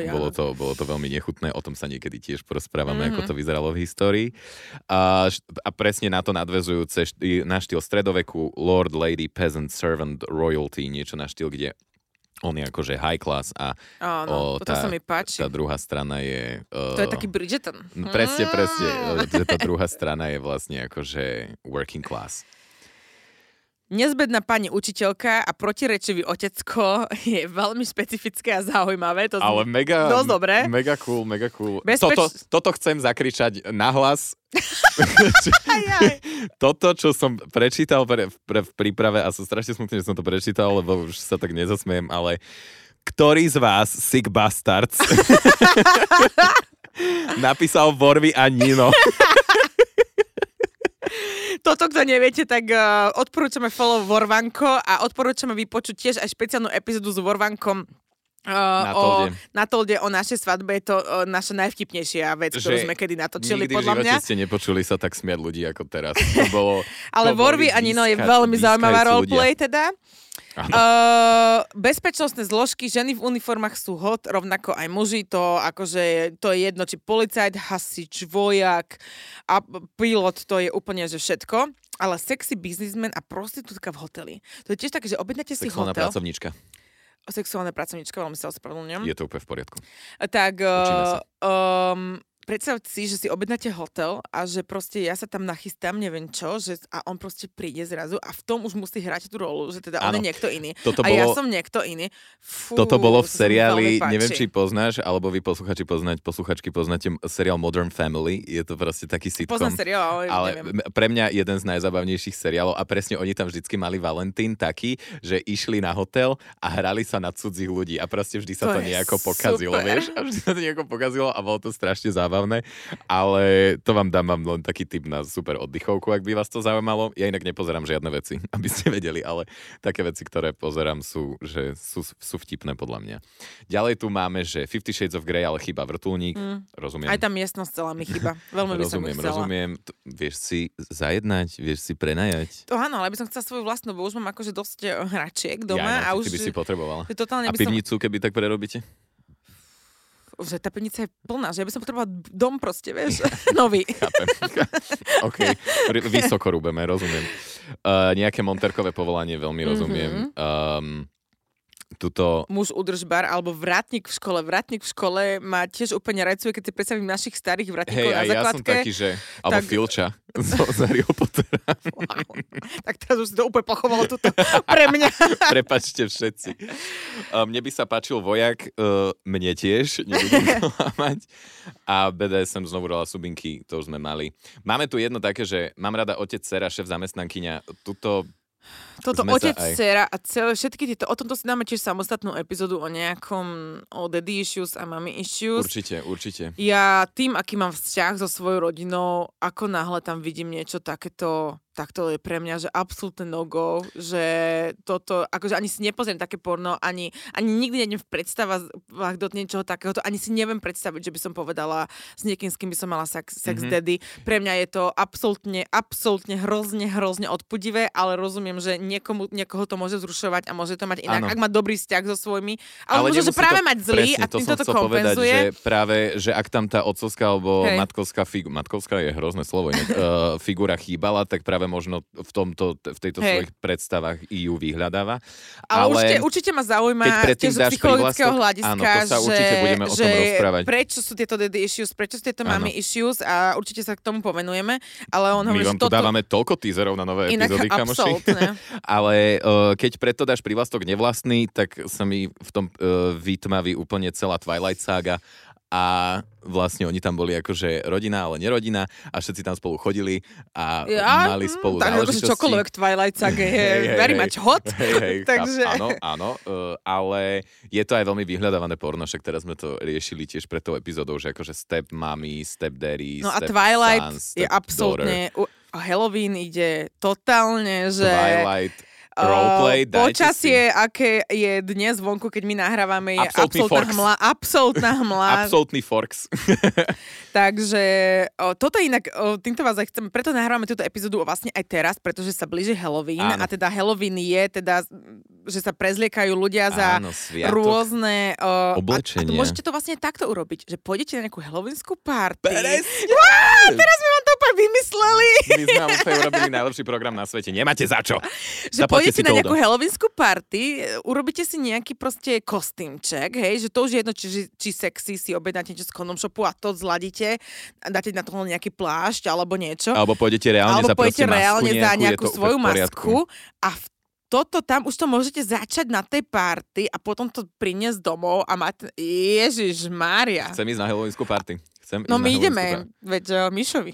Bolo to veľmi nechutné, o tom sa niekedy tiež porozprávame, ako to vyzeralo v histórii. A presne na to nadväzujúce na štýl stredoveku Lord, Lady, Peasant, Servant, Royalty, niečo na štýl, kde on je akože high class a tá druhá strana je... to je taký Bridgerton. Presne. Tá druhá strana je vlastne akože working class. Nezbedná pani učiteľka a protirečivý otecko je veľmi špecifické a zaujímavé. To ale mega, dosť dobré. Mega cool. Toto chcem zakričať nahlas. Toto, čo som prečítal v príprave a som strašne smutný, že som to prečítal, lebo už sa tak nezasmiem, ale ktorý z vás, sick bastards, napísal Vorvi a Nino? Toto, kto neviete, tak odporúčame follow Vorvanko a odporúčame vypočuť tiež aj špeciálnu epizódu s Vorvankom na Tolde o našej svadbe. Je to naša najvtipnejšia vec, ktorú sme kedy natočili, podľa mňa. Nikdy v živote ste nepočuli sa tak smiať ľudí ako teraz. To bolo, ale Vorvi a Nino je veľmi zaujímavá roleplay teda. Bezpečnostné zložky, ženy v uniformách sú hot, rovnako aj muži, to je jedno, či policajt, hasič, vojak a pilot, to je úplne že všetko, ale sexy biznismen a prostitútka v hoteli. To je tiež také, že objednáte si hotel. Sexuálna pracovníčka, veľmi sa ospravedlňujem. Je to úplne v poriadku. Tak, predstavte si, že si objednáte hotel a že proste ja sa tam nachystám, neviem čo, že a on proste príde zrazu a v tom už musí hrať tú rolu, že teda on je niekto iný. Ja som niekto iný. Fú, toto bolo v seriáli, neviem, či poznáš, alebo vy posluchači poznáte seriál Modern Family, je to proste taký sitcom. Poznám seriál, ale neviem. Pre mňa jeden z najzabavnejších seriálov a presne oni tam vždycky mali Valentín taký, že išli na hotel a hrali sa na cudzích ľudí a proste vždy sa to nejako pokazilo, vieš? A vždy sa to nejako pokazilo a bolo to strašne zábavné. Ale to vám dám len taký tip na super oddychovku, ak by vás to zaujímalo. Ja inak nepozerám žiadne veci, aby ste vedeli, ale také veci, ktoré pozerám sú, že sú vtipné podľa mňa. Ďalej tu máme, že 50 Shades of Grey, ale chýba vrtuľník. Rozumiem. Aj tá miestnosť celá mi chýba. Veľmi by som ju chcela. Rozumiem. Vieš si zajednať, vieš si prenajať. To áno, ale by som chcela svoju vlastnú, bo už mám akože dosť hračiek doma. Ja, a už by si potrebovala. A pivnicu, keby tak prerobíte? Že tá pivnica je plná, že ja by som potrebovala dom proste, vieš, nový. Chápem. OK, vysoko rúbeme, rozumiem. Nejaké monterkové povolanie, veľmi rozumiem. Muž udržbar alebo vrátnik v škole. Vrátnik v škole ma tiež úplne rajcuje, keď si predstavím našich starých vrátnikov na základke. Ja som taký, že... Alebo tak... Filča z Harryho Pottera. Wow. Tak teraz už si to úplne pochovalo tuto pre mňa. Prepačte všetci. Mne by sa páčil vojak, mne tiež, nebudem to lámať. A BDSM znovu dala subinky, to už sme mali. Máme tu jedno také, že mám rada otec, dcera, šéf, zamestnankyňa. Toto otec, dcera a celé všetky tieto, o tomto si dáme tiež samostatnú epizódu o nejakom, o daddy issues a mommy issues. Určite. Ja tým, aký mám vzťah so svojou rodinou, ako náhle tam vidím niečo takéto, tak to je pre mňa, že absolútne no-go, že toto, akože ani si nepozriem také porno, ani nikdy nejdem v predstavách do niečoho takéhoto, ani si neviem predstaviť, že by som povedala s niekým, s kým by som mala sex daddy. Pre mňa je to absolútne hrozne odpudivé, ale rozumiem, že niekoho to môže zrušovať a môže to mať inak, ak má dobrý vzťah so svojimi, ale môže, že práve to mať zlý presne, a tým toto kompenzuje. Povedať, že práve, že ak tam tá otcovská alebo matkovská figura, matkovská je hrozné slovo, figura chýbala, tak práve možno v tejto svojich predstavách ju vyhľadáva. Ale určite ma zaujíma tiež z psychologického hľadiska, že prečo sú tieto daddy issues, prečo sú tieto mommy issues a určite sa k tomu povenujeme, ale on hovorí, že toto... My vám tu dávame toľko teaserov na nové epizódy, kamoši. Ale keď preto dáš prívlastok nevlastný, tak sa mi v tom vytmaví úplne celá Twilight saga. A vlastne oni tam boli akože rodina, ale nerodina a všetci tam spolu chodili a mali spolu záležitosti. Takže čokoľvek Twilight Saga je very much hot. Takže... Áno, ale je to aj veľmi vyhľadávané porno, však teraz sme to riešili tiež pred tou epizódou, že akože step mommy, step daddy, step Twilight son, step daughter. No a Twilight je absolútne... Halloween ide totálne, že... Twilight... Roleplay, počasie, aké je dnes vonku, keď my nahrávame, je absolútna hmla. Absolútny forks. Takže toto inak, týmto vás aj chcem, preto nahrávame túto epizódu vlastne aj teraz, pretože sa blíži Halloween. Áno. A teda Halloween je teda, že sa prezliekajú ľudia za rôzne oblečenia. A môžete to vlastne takto urobiť, že pôjdete na nejakú halloweenskú party. Teraz sme vám to opak vymysleli. My sme vám úplne urobili najlepší program na svete. Nemáte za čo. Idete na nejakú halloweenskú party, urobíte si nejaký proste kostýmček, hej, že to už je jedno, či sexy si objednáte niečo z Kondomshopu a to zladíte, dáte na to nejaký plášť alebo niečo. Alebo pôjdete reálne za nejakú svoju masku a toto tam už to môžete začať na tej party a potom to priniesť domov a mať... Ježišmária. Chcem ísť na halloweenskú party. No my ideme, veď Mišovi.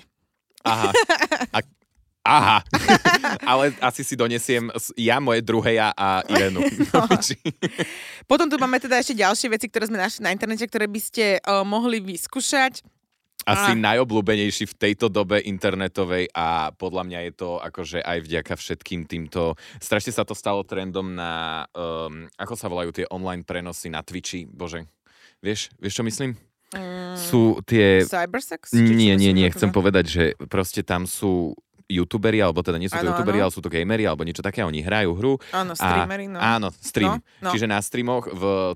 Aha, ale asi si donesiem moje druhé ja a Irenu. No. Potom tu máme teda ešte ďalšie veci, ktoré sme našli na internete, ktoré by ste mohli vyskúšať. Asi najobľúbenejší v tejto dobe internetovej a podľa mňa je to akože aj vďaka všetkým týmto. Strašne sa to stalo trendom na, ako sa volajú tie online prenosy na Twitchi, bože. Vieš čo myslím? Sú tie... Cybersex? Nie, chcem povedať, že proste tam sú... youtuberi, alebo teda nie sú to youtuberi, ale sú to gameri, alebo niečo také, oni hrajú hru. Áno, streameri, no. Áno, stream. No. Čiže na streamoch v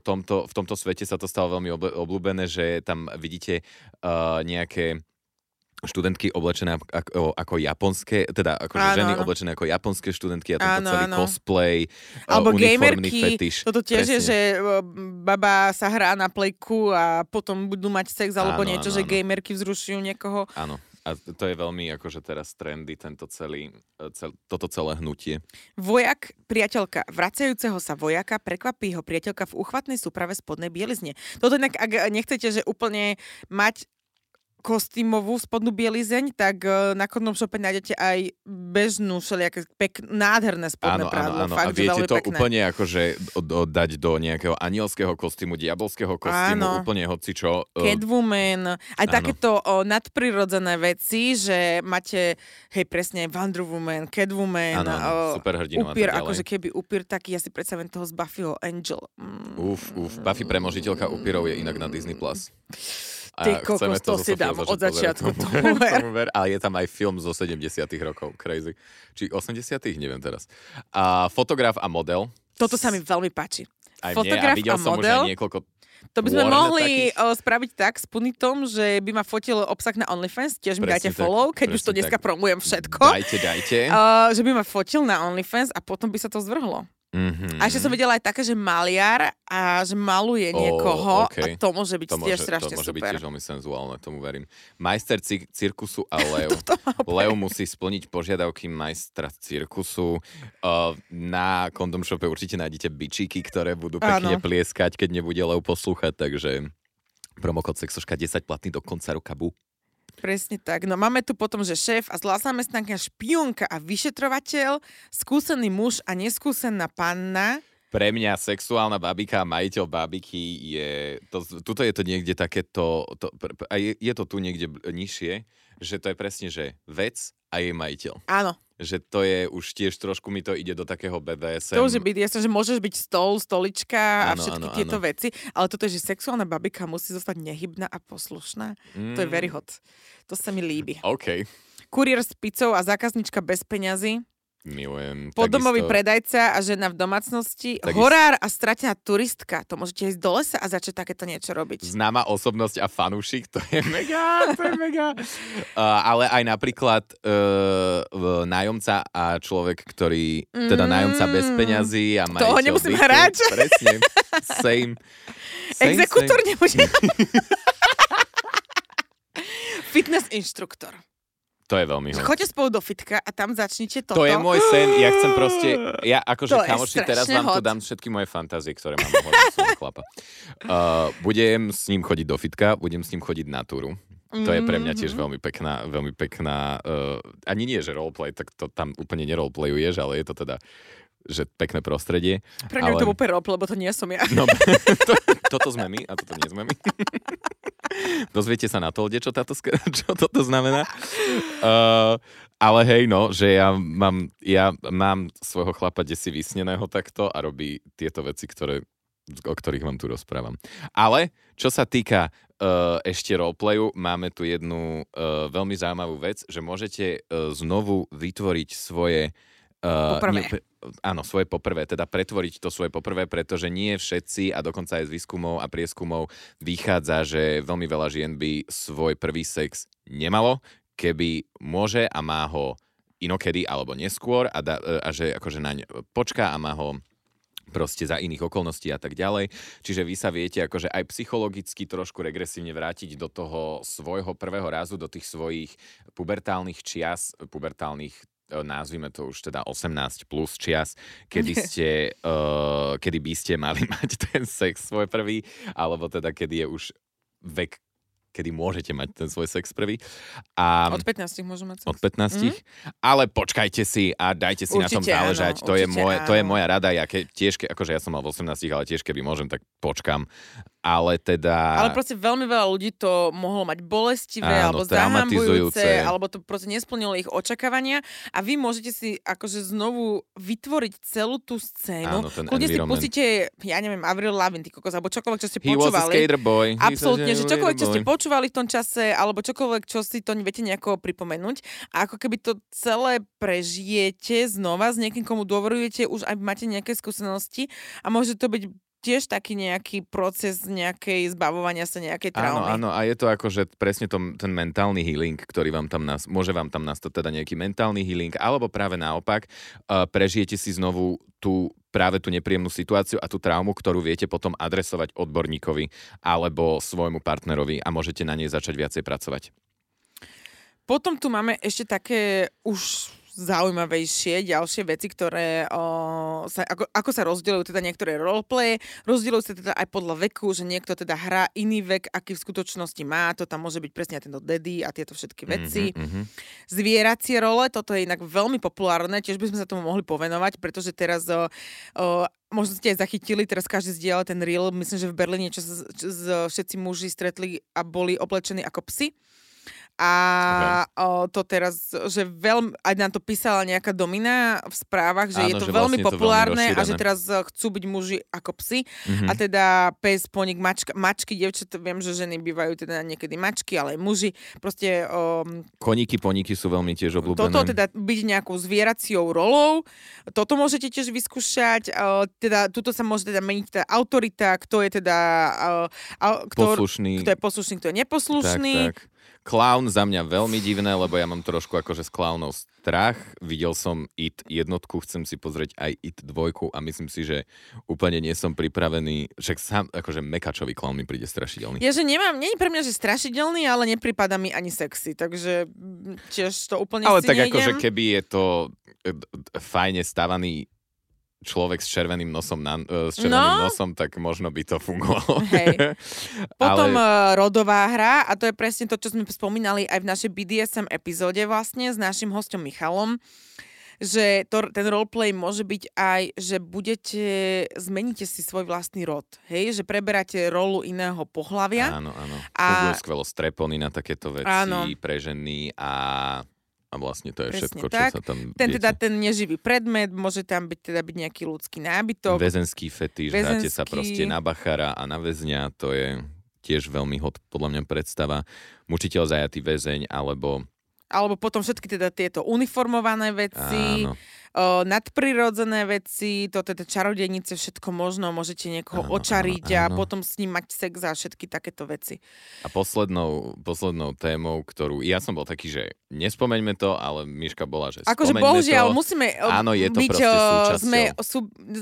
tomto svete sa to stalo veľmi obľúbené, že tam vidíte nejaké študentky oblečené ako japonské, teda ako ženy oblečené ako japonské študentky a tam celý cosplay, alebo uniformný fetiš. Toto tiež je, že baba sa hrá na plejku a potom budú mať sex alebo niečo, že gamerky vzrušujú niekoho. Áno. A to je veľmi akože teraz trendy, tento toto celé hnutie. Vojak, priateľka. Vracajúceho sa vojaka prekvapí ho priateľka v uchvatnej súprave spodnej bielizne. Toto inak, ak nechcete, že úplne mať kostýmovú spodnú bielizeň, tak na Kondomshope nájdete aj bežnú všelijaké nádherné spodné prádlo. Áno. A viete to pekné. Úplne akože dať do nejakého anielského kostýmu, diabolského kostýmu, áno. Úplne hocičo. Catwoman. Aj áno. Takéto nadprirodzené veci, že máte, hej presne, Wonder Woman, Catwoman, superhrdinu upír, a tak ďalej. Akože keby upír taký, ja si predstavím toho z Buffyho, Angel. Buffy premožiteľka upírov je inak na Disney+. Ty kokos, to si dám od začiatku. Ale je tam aj film zo 70-tých rokov, crazy. Či 80-tých, neviem teraz. A fotograf a model. Toto sa mi veľmi páči. Aj fotograf a model. To by sme mohli spraviť tak s Punitom, že by ma fotil obsah na OnlyFans, tiež mi dajte follow, keď už to dneska promujem všetko. Dajte. Že by ma fotil na OnlyFans a potom by sa to zvrhlo. Mm-hmm. A ešte som videla aj také, že maliar a že maluje niekoho okay. A to môže byť tiež strašne super. To môže byť tiež veľmi senzuálne, tomu verím. Majster cirkusu a Leo. Leo musí splniť požiadavky majstra cirkusu. Na Kondomshope určite nájdete bičíky, ktoré budú pekne plieskať, keď nebude Leo poslúchať, takže promokód SEXOSKA10 platný do konca roka. Presne tak. No máme tu potom, že šéf a zlá zamestnanka, špionka a vyšetrovateľ, skúsený muž a neskúsená panna. Pre mňa sexuálna babika a majiteľ babiky je... Tuto je to niekde takéto... A je to tu niekde nižšie, že to je presne, že vec a jej majiteľ. Áno. Že to je už tiež trošku, mi to ide do takého BDSM. To už je BDSM, že môžeš byť stôl, stolička a všetky tieto veci, ale toto je, že sexuálna babika musí zostať nehybná a poslušná. To je very hot. To sa mi líbi. OK. Kuriér s pizzou a zákaznička bez peňazí. Milujem. Podomový predajca a žena v domácnosti. Takisto. Horár a stratená turistka. To môžete ísť do lesa a začať takéto niečo robiť. Známa osobnosť a fanúšik. To je mega, to je mega. Ale aj napríklad nájomca a človek, ktorý teda nájomca bez peňazí a majiteľ. Toho nemusím hrať. Presne. Same. Exekutor nemusím. Fitness inštruktor. To je veľmi hodné. Choďte spolu do fitka a tam začnite toto. To je môj sen, ja chcem proste... Ja akože kamoši, teraz vám to dám všetky moje fantázie, ktoré mám ohľadom chlapa. Budem s ním chodiť do fitka, budem s ním chodiť na túru. To je pre mňa tiež veľmi pekná... ani nie, že roleplay, tak to tam úplne neroleplayuješ, ale je to teda... že pekné prostredie. Pre mňa to úplne roleplay, lebo to nie som ja. No, toto sme my a toto nie sme my. Dozviete sa na Tolde, čo toto znamená. Ale hej, no, že ja mám svojho chlapa desi vysneného takto a robí tieto veci, o ktorých vám tu rozprávam. Ale, čo sa týka ešte roleplayu, máme tu jednu veľmi zaujímavú vec, že môžete znovu vytvoriť svoje pretvoriť to svoje poprvé, pretože nie všetci a dokonca aj z výskumov a prieskumov vychádza, že veľmi veľa žien by svoj prvý sex nemalo, keby môže a má ho inokedy alebo neskôr a že akože naň počká a má ho proste za iných okolností a tak ďalej. Čiže vy sa viete akože aj psychologicky trošku regresívne vrátiť do toho svojho prvého razu, do tých svojich pubertálnych čias, nazvime to už teda 18 plus čias, kedy by ste mali mať ten sex svoj prvý, alebo teda kedy je už vek, kedy môžete mať ten svoj sex prvý. A od 15 môžu mať sex. Od 15? Ale počkajte si a dajte si určite, na tom záležať. To je moja rada. Ja som mal v 18, ale tiež keby môžem, tak počkam. Ale proste veľmi veľa ľudí to mohlo mať bolestivé, alebo zahambujúce, alebo to proste nesplnilo ich očakávania a vy môžete si akože znovu vytvoriť celú tú scénu. Kľudne si pustíte, ja neviem, Avril Lavigne, alebo čokoľvek, čo ste počúvali. Absolútne, že čokoľvek, čo ste počúvali v tom čase, alebo čokoľvek, čo si to viete nejako pripomenúť. A ako keby to celé prežijete znova s niekým, komu dôverujete, už aj máte nejaké skúsenosti a môže to byť tiež taký nejaký proces nejakej zbavovania sa nejakej traumy. Áno, áno, a je to akože presne ten mentálny healing, ktorý vám tam môže vám tam nastať teda nejaký mentálny healing, alebo práve naopak, prežijete si znovu tú nepríjemnú situáciu a tú traumu, ktorú viete potom adresovať odborníkovi alebo svojmu partnerovi a môžete na nej začať viacej pracovať. Potom tu máme ešte také už zaujímavejšie ďalšie veci, ktoré ako sa rozdeľujú teda niektoré roleplay, rozdeľujú sa teda aj podľa veku, že niekto teda hrá iný vek, aký v skutočnosti má, to tam môže byť presne tento daddy a tieto všetky veci. Mm-hmm. Zvieracie role, toto je inak veľmi populárne, tiež by sme sa tomu mohli povenovať, pretože teraz možno ste aj zachytili, teraz každý zdieľal ten reel, myslím, že v Berlíne všetci muži stretli a boli oblečení ako psi. A to teraz, že aj nám to písala nejaká Domina v správach, že áno, je to veľmi vlastne populárne to veľmi a že teraz chcú byť muži ako psi. Mm-hmm. A teda pes, poník, mačky, dievčatá, viem, že ženy bývajú teda niekedy mačky, ale aj muži. Proste... Koníky, poníky sú veľmi tiež obľúbené. Toto teda byť nejakou zvieraciou rolou, toto môžete tiež vyskúšať, teda tuto sa môže teda meniť tá autorita, kto je teda... poslušný. Kto je poslušný, kto je neposlušný. Tak. Klaun za mňa veľmi divné, lebo ja mám trošku akože s klaunov strach. Videl som IT jednotku, chcem si pozrieť aj IT dvojku a myslím si, že úplne nie som pripravený. Však sám, akože mekačový klaun mi príde strašidelný. Ja, že nemám, nie je pre mňa, že strašidelný, ale nepripadá mi ani sexy, takže tiež to úplne ale si tak nejdem. Akože keby je to fajne stavaný človek s červeným nosom, nosom, tak možno by to fungovalo. Hej. Potom rodová hra, a to je presne to, čo sme spomínali aj v našej BDSM epizóde vlastne s našim hosťom Michalom, že ten roleplay môže byť aj, že zmeníte si svoj vlastný rod, hej? Že preberáte rolu iného pohlavia. Áno, áno. A... Môžu skvelo strepony na takéto veci, áno. Pre ženy a vlastne to je presne všetko, tak. Čo sa tam viete. Ten neživý predmet, môže tam byť nejaký ľudský nábytok. Väzenský fetíš, dáte sa proste na bachára a na väzňa, to je tiež veľmi hot, podľa mňa predstava. Mučiteľ zajatý väzeň, alebo potom všetky teda tieto uniformované veci, nadprirodzené veci, to teda čarodejnice, všetko možno, môžete niekoho očariť a potom s ním mať sex a všetky takéto veci. A poslednou témou, ktorú, ja som bol taký, že nespomeňme to, ale Miška bola, že spomeňme to. Akože bohužiaľ, musíme byť,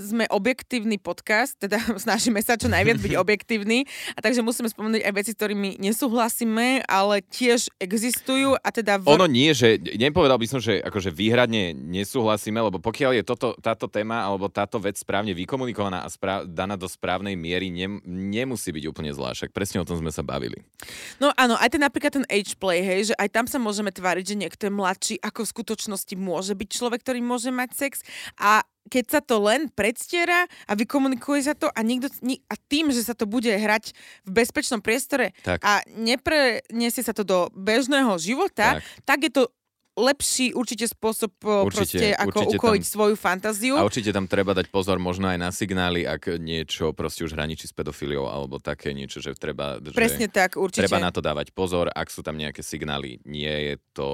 sme objektívny podcast, teda snažíme sa čo najviac byť objektívny, a takže musíme spomenúť aj veci, s ktorými nesúhlasíme, ale tiež existujú a teda Ono nie, že nepovedal by som, že akože výhradne nesúhlasíme, lebo pokiaľ je táto téma alebo táto vec správne vykomunikovaná a daná do správnej miery, nemusí byť úplne zlá, však presne o tom sme sa bavili. No áno, aj napríklad ten age play, hej, že aj tam sa môžeme tváriť, že niekto je mladší, ako v skutočnosti môže byť človek, ktorý môže mať sex a keď sa to len predstiera a vykomunikuje sa to a tým, že sa to bude hrať v bezpečnom priestore tak. A nepreniesie sa to do bežného života, tak je to lepší určite spôsob ako ukojiť svoju fantáziu. A určite tam treba dať pozor možno aj na signály, ak niečo proste už hraničí s pedofiliou alebo také niečo, že treba... Presne tak, určite. Treba na to dávať pozor, ak sú tam nejaké signály. Nie je to...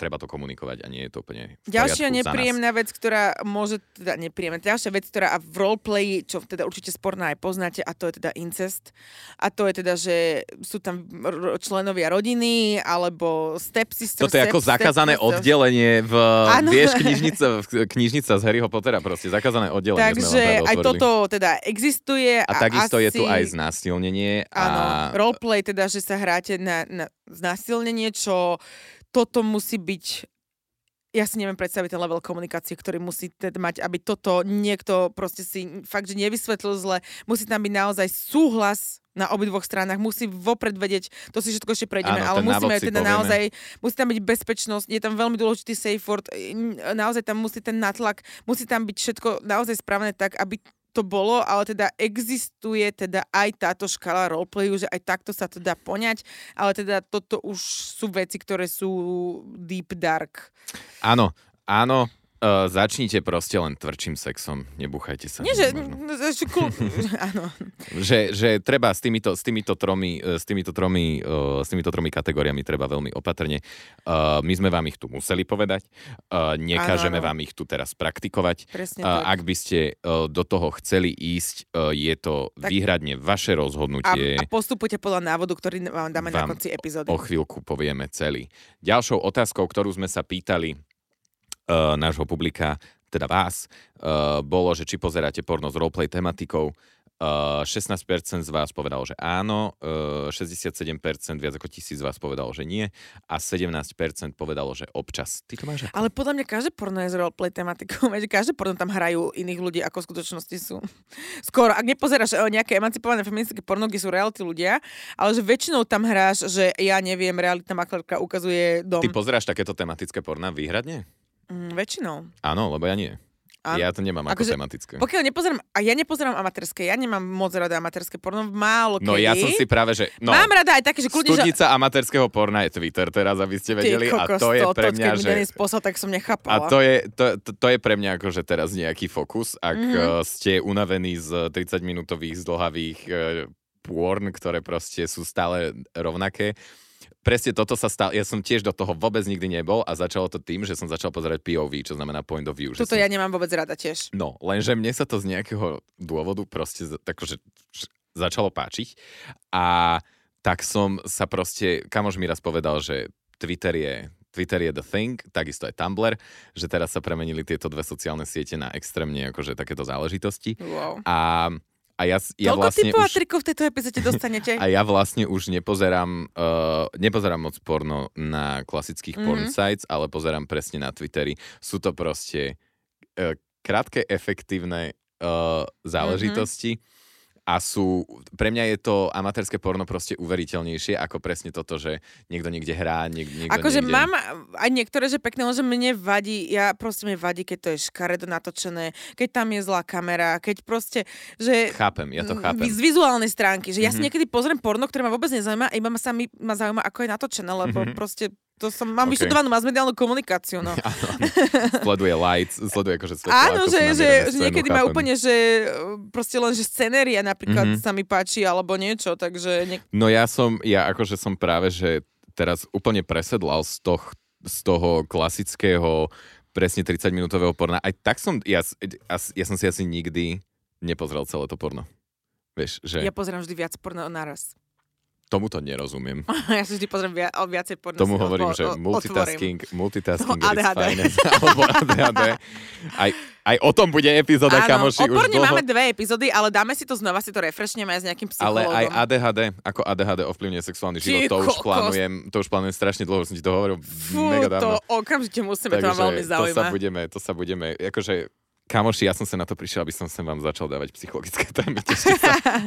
treba to komunikovať a nie je to úplne... Ďalšia nepríjemná vec, ktorá môže... Teda nepríjemná. Ďalšia vec, ktorá v roleplayi, čo teda určite sporná aj poznáte, a to je teda incest. A to je teda, že sú tam členovia rodiny alebo stepsister, zakázané oddelenie v knižnica z Harryho Pottera proste, zakázané oddelenie. Takže aj toto teda existuje. A takisto je tu aj znásilnenie. Áno, roleplay teda, že sa hráte na znásilnenie, čo toto musí byť. Ja si neviem predstaviť ten level komunikácie, ktorý musí mať, aby toto niekto proste si fakt, že nevysvetlil zle. Musí tam byť naozaj súhlas na obidvoch stranách, musí vopred vedieť, to si všetko ešte prejdeme, ale musíme teda naozaj, musí tam byť bezpečnosť, je tam veľmi dôležitý safe word, naozaj tam musí ten natlak, musí tam byť všetko naozaj správne tak, aby to bolo, ale teda existuje teda aj táto škala roleplayu, že aj takto sa to dá poňať, ale teda toto už sú veci, ktoré sú deep dark. Áno, áno. Začnite proste len tvrdším sexom. Nebúchajte sa. Nie, že... Áno. Že treba s týmito tromi kategóriami treba veľmi opatrne. My sme vám ich tu museli povedať. Nekážeme vám ich tu teraz praktikovať. Ak by ste do toho chceli ísť, je to tak výhradne vaše rozhodnutie. A postupujte podľa návodu, ktorý vám dáme na konci epizódy. O chvíľku povieme celý. Ďalšou otázkou, ktorú sme sa pýtali nášho publika, teda vás, bolo, že či pozeráte porno s roleplay tematikou. 16% z vás povedalo, že áno, 67%, viac ako 1000 z vás povedalo, že nie a 17% povedalo, že občas. Ty to máš ako? Ale podľa mňa každé porno je s roleplay tematikou, každé porno tam hrajú iných ľudí, ako v skutočnosti sú. Skoro, ak nepozeráš nejaké emancipované feministické porno, kde sú reality ľudia, ale že väčšinou tam hráš, že ja neviem, realitná maklérka ukazuje dom. Ty pozeráš takéto tematické porno výhradne? Väčšinou. Áno, lebo ja nie. Ja to nemám ako tematické. Pokiaľ nepozerám, a ja nepozerám amatérske, ja nemám moc rada amatérske porno, málo kedy. No ja som si práve, že... No, mám rada aj také, že kľudne... Studnica amatérskeho porna je Twitter teraz, aby ste vedeli. Kokos, a to je pre mňa, že... Keď mi Denis poslal, tak som nechápala. A to je pre mňa akože teraz nejaký fokus, ak ste unavení z 30-minútových zdlhavých porn, ktoré proste sú stále rovnaké. Presne toto sa stalo, ja som tiež do toho vôbec nikdy nebol a začalo to tým, že som začal pozerať POV, čo znamená point of view. Toto ja nemám vôbec rada tiež. No, lenže mne sa to z nejakého dôvodu proste takože začalo páčiť a tak som sa proste, kamoš mi raz povedal, že Twitter je the thing, takisto aj Tumblr, že teraz sa premenili tieto dve sociálne siete na extrémne akože takéto záležitosti. Wow. A ja vlastne typov a trikov v tejto epizóde dostanete. A ja vlastne už nepozerám moc porno na klasických porn sites, ale pozerám presne na Twittery. Sú to proste krátke, efektívne záležitosti a sú, pre mňa je to amatérske porno proste uveriteľnejšie ako presne toto, že niekto niekde hrá, niekto akože niekde... mám aj niektoré, že pekné, že mne vadí, keď to je škaredo natočené, keď tam je zlá kamera, keď proste, že... Ja to chápem. Z vizuálnej stránky, že ja si niekedy pozriem porno, ktoré ma vôbec nezaujíma, iba ma zaujíma, ako je natočené, lebo proste... Mám vyštudovanú masmediálnu komunikáciu, no. Áno, sleduje lights, áno, že niekedy ma úplne, že proste len, že scenéria napríklad sa mi páči, alebo niečo, takže... No ja som práve, že teraz úplne presedlal z toho klasického, presne 30-minútového porna. Aj tak som, ja som si asi nikdy nepozrel celé to porno. Vieš, že... Ja pozerám vždy viac porno naraz. Tomu to nerozumiem. Ja si vždy pozriem viacej porno. Tomu hovorím, že multitasking je fajn. Alebo ADHD. Aj o tom bude epizóda, kamoši. Áno, oporne máme dve epizódy, ale dáme si to znova, si to refreshneme aj s nejakým psychologom. Ale aj ADHD ovplyvňuje sexuálny život. To už plánujem strašne dlho, som ti to hovoril mega dávno. To okamžite musíme, to ma veľmi zaujíma. To sa budeme, akože... Kamoši, ja som sa na to prišiel, aby som sem vám začal dávať psychologické témy.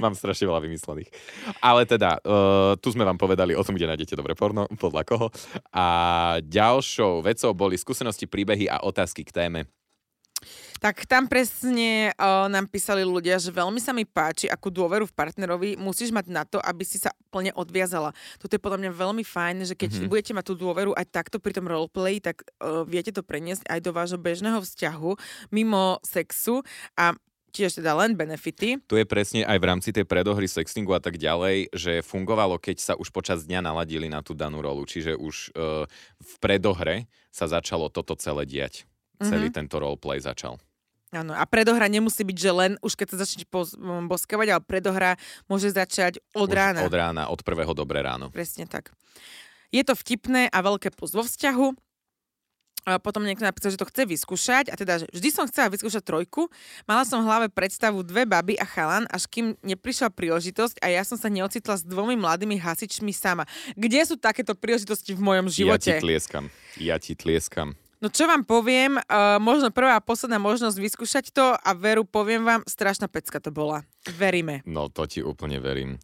Mám strašne veľa vymyslených. Ale teda, tu sme vám povedali o tom, kde nájdete dobré porno, podľa koho. A ďalšou vecou boli skúsenosti, príbehy a otázky k téme. Tak tam presne nám písali ľudia, že veľmi sa mi páči, akú dôveru v partnerovi musíš mať na to, aby si sa plne odviazala. Toto je podľa mňa veľmi fajn, že keď budete mať tú dôveru aj takto pri tom roleplay, tak viete to preniesť aj do vášho bežného vzťahu mimo sexu a tiež teda len benefity. Tu je presne aj v rámci tej predohry sextingu a tak ďalej, že fungovalo, keď sa už počas dňa naladili na tú danú rolu, čiže už v predohre sa začalo toto celé diať. Celý tento roleplay začal. Áno, a predohra nemusí byť, že len už keď sa začne boskávať, ale predohra môže začať od rána, od prvého dobré ráno. Presne tak. Je to vtipné a veľké plus vo vzťahu. A potom niekto napísal, že to chce vyskúšať a teda, že vždy som chcela vyskúšať 3. Mala som v hlave predstavu 2 baby a chalan, až kým neprišla príležitosť a ja som sa neocitla s 2 mladými hasičmi sama. Kde sú takéto príležitosti v mojom živote? Ja ti tlieskam. No čo vám poviem, možno prvá a posledná možnosť vyskúšať to a veru, poviem vám, strašná pecka to bola. Veríme. No to ti úplne verím.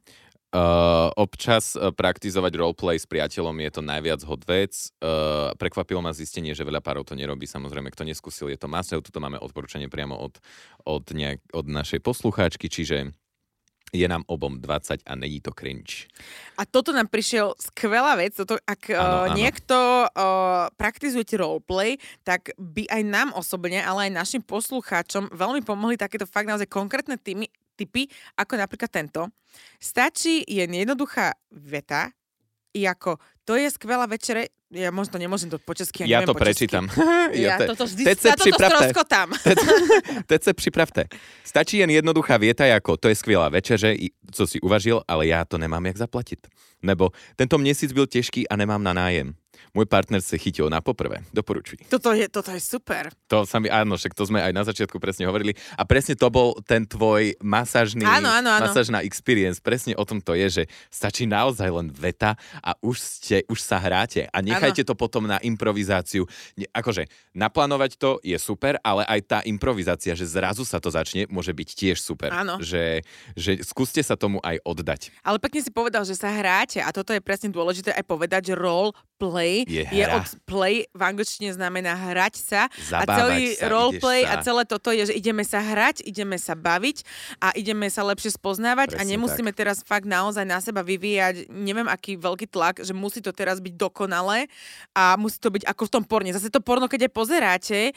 Občas praktizovať roleplay s priateľom je to najviac hot vec. Prekvapilo ma zistenie, že veľa párov to nerobí. Samozrejme, kto neskúsil, je to masou. Tuto máme odporúčanie priamo od našej poslucháčky, čiže Je nám obom 20 a není to cringe. A toto nám prišiel skvelá vec, toto, ak ano, niekto praktizujete roleplay, tak by aj nám osobne, ale aj našim poslucháčom veľmi pomohli takéto fakt naozaj konkrétne tipy, ako napríklad tento. Stačí jen jednoduchá veta, ako to je skvelá večere, ja možno nemôžem to po česky, ja neviem po česky. Ja to prečítam. Teď se připravte. Stačí jen jednoduchá věta jako to je skvělá večeře, co si uvažil, ale já to nemám jak zaplatit. Nebo tento měsíc byl těžký a nemám na nájem. Môj partner sa chytil na poprvé. Doporučuj. Toto je super. To sa mi, áno, však to sme aj na začiatku presne hovorili. A presne to bol ten tvoj masážny, masážna experience. Presne o tom to je, že stačí naozaj len veta a už sa hráte. A nechajte to potom na improvizáciu. Akože naplánovať to je super, ale aj tá improvizácia, že zrazu sa to začne, môže byť tiež super. Áno. Že skúste sa tomu aj oddať. Ale pekne si povedal, že sa hráte. A toto je presne dôležité aj povedať, že role play je od play, v angličtine znamená hrať sa. Zabávať a celý roleplay a celé toto je, že ideme sa hrať, ideme sa baviť a ideme sa lepšie spoznávať. Presne a nemusíme tak. Teraz fakt naozaj na seba vyvíjať neviem aký veľký tlak, že musí to teraz byť dokonalé a musí to byť ako v tom porne. Zase to porno, keď aj pozeráte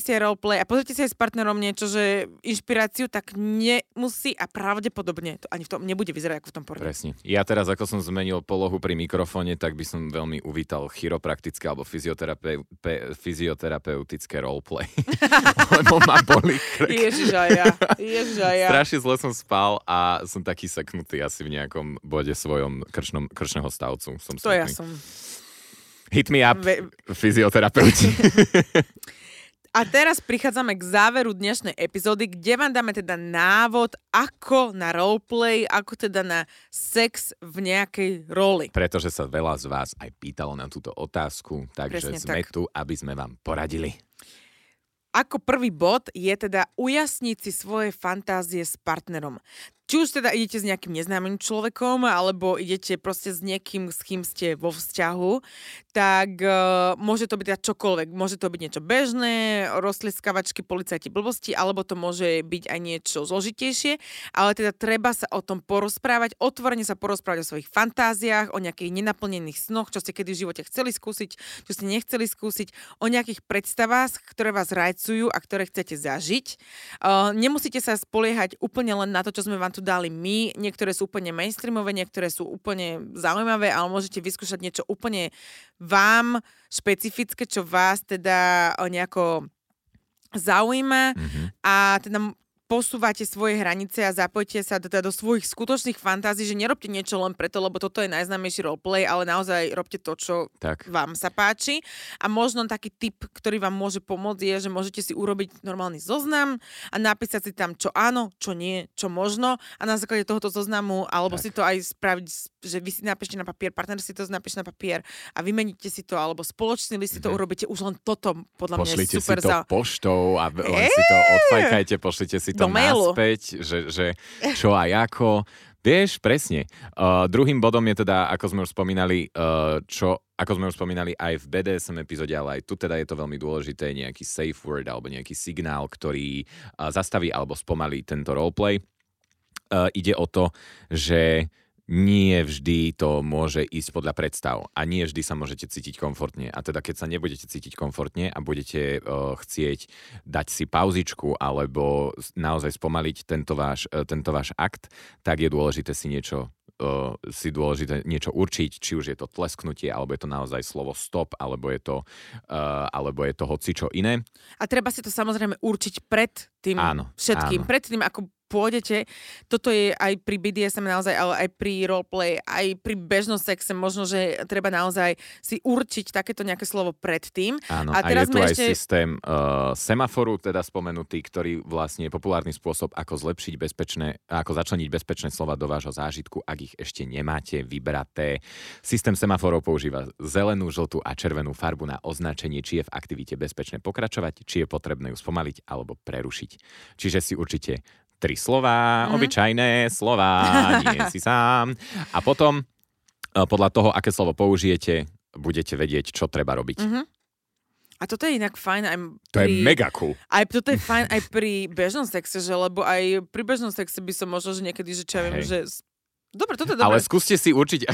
si aj roleplay a pozrite si aj s partnerom niečo, že inšpiráciu, tak nemusí a pravdepodobne to ani v tom nebude vyzerať ako v tom porne. Presne. Ja teraz, ako som zmenil polohu pri mikrofóne, tak by som veľmi vítal chiropraktické alebo fyzioterapeutické roleplay. Lebo ma boli krk. Ježiš, ja. Strašne zle som spal a som taký seknutý asi v nejakom bode svojom krčného stavcu. To ja som. Hit me up, fyzioterapeuti. A teraz prichádzame k záveru dnešnej epizódy, kde vám dáme teda návod, ako na roleplay, ako teda na sex v nejakej roli. Pretože sa veľa z vás aj pýtalo na túto otázku, takže sme tu, aby sme vám poradili. Ako prvý bod je teda ujasniť si svoje fantázie s partnerom. Či už teda idete s nejakým neznámym človekom, alebo idete proste s niekým, s kým ste vo vzťahu, tak môže to byť teda čokoľvek. Môže to byť niečo bežné, rozliskavačky, policajti, blbosti, alebo to môže byť aj niečo zložitejšie, ale teda treba sa o tom porozprávať, otvorene sa porozprávať o svojich fantáziách, o nejakých nenaplnených snoch, čo ste kedy v živote chceli skúsiť, čo ste nechceli skúsiť, o nejakých predstavách, ktoré vás rajcujú a ktoré chcete zažiť. Nemusíte sa spoliehať úplne len na to, čo sme vám dali my. Niektoré sú úplne mainstreamové, niektoré sú úplne zaujímavé, ale môžete vyskúšať niečo úplne vám špecifické, čo vás teda nejako zaujíma a teda posúvate svoje hranice a zapojte sa do svojich skutočných fantázií, že nerobte niečo len preto, lebo toto je najznámejší roleplay, ale naozaj robte to, čo vám sa páči. A možno taký tip, ktorý vám môže pomôcť, je, že môžete si urobiť normálny zoznam a napísať si tam, čo áno, čo nie, čo možno. A na základe tohoto zoznamu, alebo si to aj spraviť, že vy si napíšte na papier, partner si to napíšte na papier a vymeníte si to, alebo spoločne si to urobíte, už len toto podľa mňa je super. Pošlite si to poštou a len si to odfajkajte, pošlite si to naspäť, že čo aj ako. Vieš, presne. Druhým bodom je teda, ako sme už spomínali, aj v BDSM epizóde, ale aj tu teda je to veľmi dôležité, nejaký safe word alebo nejaký signál, ktorý zastaví alebo spomalí tento roleplay. Ide o to, že nie vždy to môže ísť podľa predstav a nie vždy sa môžete cítiť komfortne. A teda keď sa nebudete cítiť komfortne a budete chcieť dať si pauzičku alebo naozaj spomaliť tento váš akt, tak je dôležité si dôležité niečo určiť, či už je to tlesknutie, alebo je to naozaj slovo stop, alebo je to hocičo iné. A treba si to samozrejme určiť pred tým všetkým. Pred tým, ako pôjdete. Toto je aj pri BDSM naozaj, ale aj pri roleplay, aj pri bežnom sexe možno, že treba naozaj si určiť takéto nejaké slovo predtým. Áno, a teraz je tu aj systém semaforu, teda spomenutý, ktorý vlastne je populárny spôsob, ako začleniť bezpečné slova do vášho zážitku, ak ich ešte nemáte vybraté. Systém semaforov používa zelenú, žltú a červenú farbu na označenie, či je v aktivite bezpečné pokračovať, či je potrebné ju spomaliť alebo prerušiť. Čiže si určite 3 slová, obyčajné slová, nie si sám. A potom, podľa toho, aké slovo použijete, budete vedieť, čo treba robiť. A toto je inak fajn aj to je mega cool. Aj toto je fajn aj pri bežnom sexe, že lebo aj pri bežnom sexe by som možno, že niekedy, že čo ja viem, že... Dobre, toto je dobre. Ale skúste si určiť...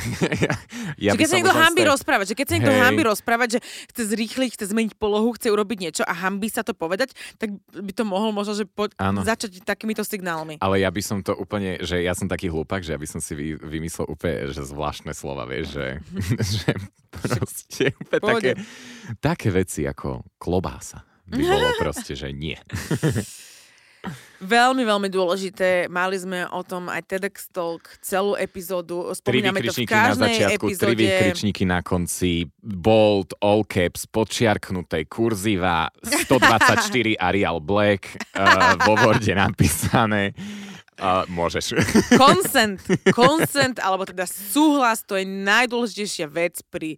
ja keď sa niekto hambí rozprávať, že keď sa niekto hambí rozprávať, že chce zrýchliť, chce zmeniť polohu, chce urobiť niečo a hambí sa to povedať, tak by to mohol možno, že začať takýmito signálmi. Ale ja by som to úplne, že ja som taký hlúpak, že ja by som si vymyslel úplne, že zvláštne slova, vieš, že proste úplne také veci ako klobása by bolo proste, že nie. Veľmi, veľmi dôležité. Mali sme o tom aj TEDx Talk, celú epizódu. Spomíname to v každej epizóde. 3 vykričníky na konci, bold, all caps, podčiarknuté, kurziva, 124 Arial Black, vo Worde napísané. Môžeš. Consent, alebo teda súhlas, to je najdôležitejšia vec pri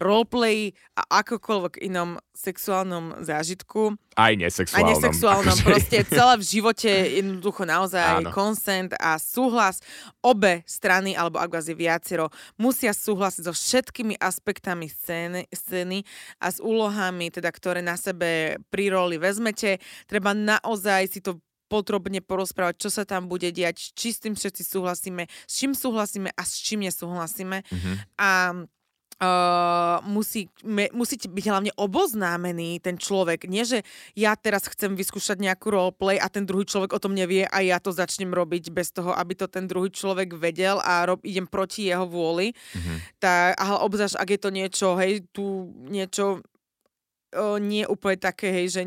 roleplay a akokoľvek inom sexuálnom zážitku. Aj nesexuálnom. Proste celé v živote jednoducho naozaj consent a súhlas. Obe strany, alebo ak vás je viacero, musia súhlasiť so všetkými aspektami scény a s úlohami, teda, ktoré na sebe pri roli vezmete. Treba naozaj si to podrobne porozprávať, čo sa tam bude diať, či s tým všetci súhlasíme, s čím súhlasíme a s čím nesúhlasíme. Mm-hmm. A musíte byť hlavne oboznámený ten človek. Nie, že ja teraz chcem vyskúšať nejakú roleplay a ten druhý človek o tom nevie a ja to začnem robiť bez toho, aby to ten druhý človek vedel a idem proti jeho vôli. Mm-hmm. A obzvlášť, ak je to niečo, nie úplne také, že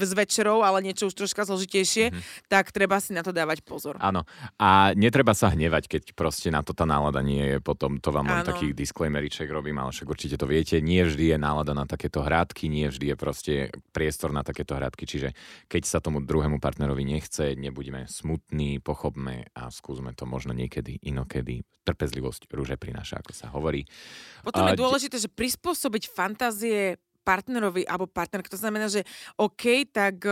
s večerou, ale niečo už troška zložitejšie, tak treba si na to dávať pozor. Áno. A netreba sa hnevať, keď proste na to tá nálada nie je. Potom to vám len takých disclaimeriček robím, ale však určite to viete. Nie vždy je nálada na takéto hrádky, nie vždy je proste priestor na takéto hrádky. Čiže keď sa tomu druhému partnerovi nechce, nebudeme smutní, pochopme a skúsme to možno niekedy, inokedy. Trpezlivosť rúže prináša, ako sa hovorí. Potom je dôležité, že prispôsobiť fantázie partnerovi alebo partnerke. To znamená, že OK, tak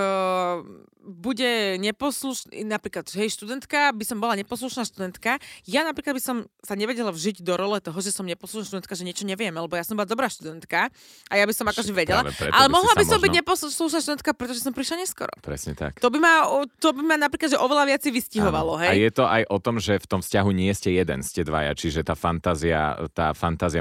bude neposlušná, napríklad, hej, študentka, by som bola neposlušná študentka. Ja napríklad by som sa nevedela vžiť do role toho, že som neposlušná študentka, že niečo neviem, lebo ja som bola dobrá študentka a ja by som akože vedela, ale mohla by som byť neposlušná študentka, pretože som prišla neskoro. Presne tak. To by ma napríklad, že oveľa viac vystihovalo, hej. A je to aj o tom, že v tom vzťahu nie ste jeden, ste dvaja, čiže tá fantázia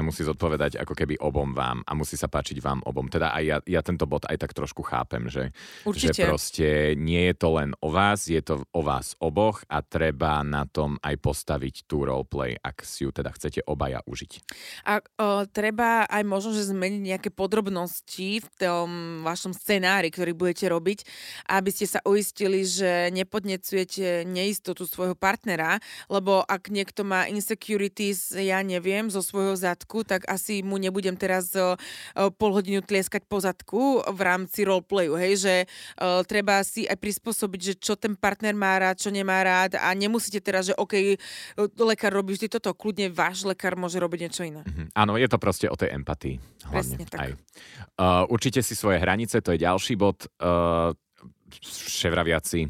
musí zodpovedať ako keby obom vám a musí sa páčiť vám obom. Teda aj ja tento bod aj tak trošku chápem, že proste nie je to len o vás, je to o vás oboch a treba na tom aj postaviť tú roleplay, ak si ju teda chcete obaja užiť. A treba aj možno, že zmeniť nejaké podrobnosti v tom vašom scenári, ktorý budete robiť, aby ste sa uistili, že nepodnecujete neistotu svojho partnera, lebo ak niekto má insecurities, ja neviem, zo svojho zadku, tak asi mu nebudem teraz pol hodinu tlieskať po zadku v rámci roleplayu, hej, že treba si aj prispôsobiť, že čo ten partner má rád, čo nemá rád a nemusíte teraz, že OK, lekár robí vždy toto, kľudne váš lekár môže robiť niečo iné. Mm-hmm. Áno, je to proste o tej empatii. Hlavne. Presne tak. Aj. Určite si svoje hranice, to je ďalší bod. Ševraviaci,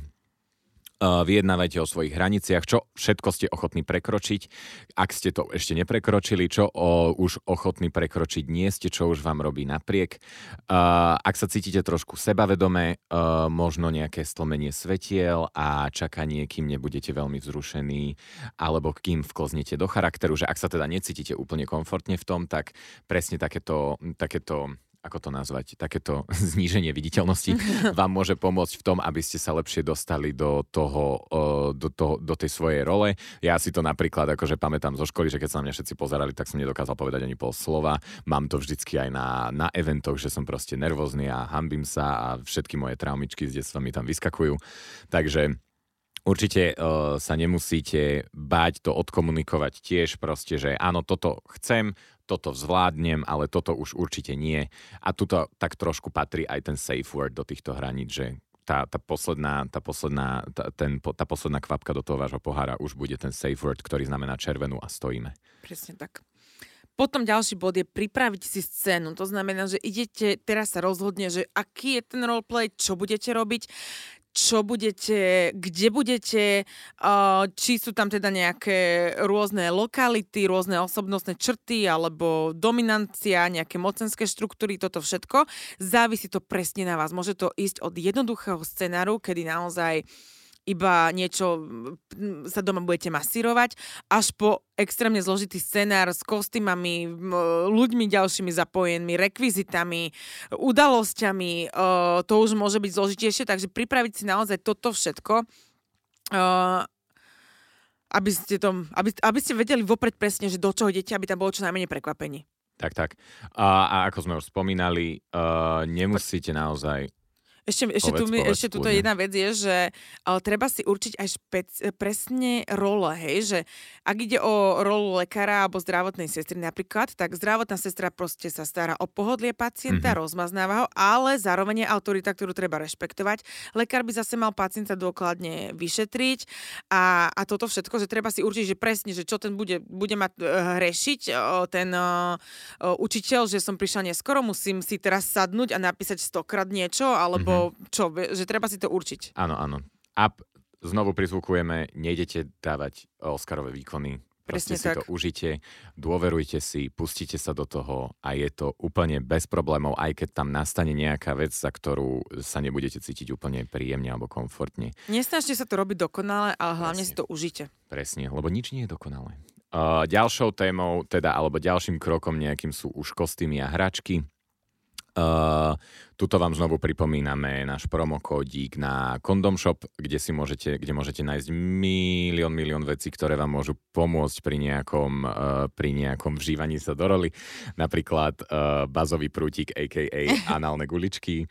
vyjednávajte o svojich hraniciach, čo všetko ste ochotní prekročiť, ak ste to ešte neprekročili, čo už ochotní prekročiť nie ste, čo už vám robí napriek. Ak sa cítite trošku sebavedomé, možno nejaké stlmenie svetiel a čakanie, kým nebudete veľmi vzrušení, alebo kým vkloznete do charakteru, že ak sa teda necítite úplne komfortne v tom, tak presne takéto ako to nazvať, takéto zníženie viditeľnosti vám môže pomôcť v tom, aby ste sa lepšie dostali do tej svojej role. Ja si to napríklad akože pamätám zo školy, že keď sa na mňa všetci pozerali, tak som nedokázal povedať ani pol slova. Mám to vždycky aj na eventoch, že som proste nervózny a hanbím sa a všetky moje traumičky z detstva mi tam vyskakujú. Takže určite sa nemusíte báť to odkomunikovať tiež proste, že áno, toto chcem, toto zvládnem, ale toto už určite nie. A tuto tak trošku patrí aj ten safe word do týchto hraníc, že tá posledná kvapka do toho vášho pohára už bude ten safe word, ktorý znamená červenú a stojíme. Presne tak. Potom ďalší bod je pripraviť si scénu. To znamená, že idete, teraz sa rozhodne, že aký je ten roleplay, čo budete robiť, čo budete, kde budete, či sú tam teda nejaké rôzne lokality, rôzne osobnostné črty, alebo dominancia, nejaké mocenské štruktúry, toto všetko. Závisí to presne na vás. Môže to ísť od jednoduchého scenáru, kedy naozaj iba niečo sa doma budete masírovať, až po extrémne zložitý scenár s kostýmami, ľuďmi ďalšími zapojenými, rekvizitami, udalosťami. To už môže byť zložitejšie, takže pripraviť si naozaj toto všetko, aby ste vedeli vopred presne, že do čoho idete, aby tam bolo čo najmenej prekvapení. Tak. A ako sme už spomínali, nemusíte naozaj... Ešte tuto jedna vec je, že treba si určiť aj presne role, hej, že ak ide o rolu lekára alebo zdravotnej sestry napríklad, tak zdravotná sestra proste sa stará o pohodlie pacienta, rozmaznáva ho, ale zároveň je autorita, ktorú treba rešpektovať. Lekár by zase mal pacienta dôkladne vyšetriť a toto všetko, že treba si určiť, že presne, že čo ten bude mať hrešiť, ten učiteľ, že som prišla neskoro, musím si teraz sadnúť a napísať 100-krát niečo, alebo čo, že treba si to určiť. Áno. A znovu prizvukujeme, nejdete dávať Oscarové výkony. Proste presne si tak. To užite, dôverujte si, pustite sa do toho a je to úplne bez problémov, aj keď tam nastane nejaká vec, za ktorú sa nebudete cítiť úplne príjemne alebo komfortne. Nesnažte sa to robiť dokonale, ale hlavne si to užite. Presne, lebo nič nie je dokonalé. Ďalšou témou, teda, alebo ďalším krokom nejakým sú už kostýmy a hračky. Tuto vám znovu pripomíname náš promokódik na Kondomshop, kde môžete nájsť milión vecí, ktoré vám môžu pomôcť pri nejakom vžívaní sa do roli. Napríklad bazový prútik, a.k.a. análne guličky.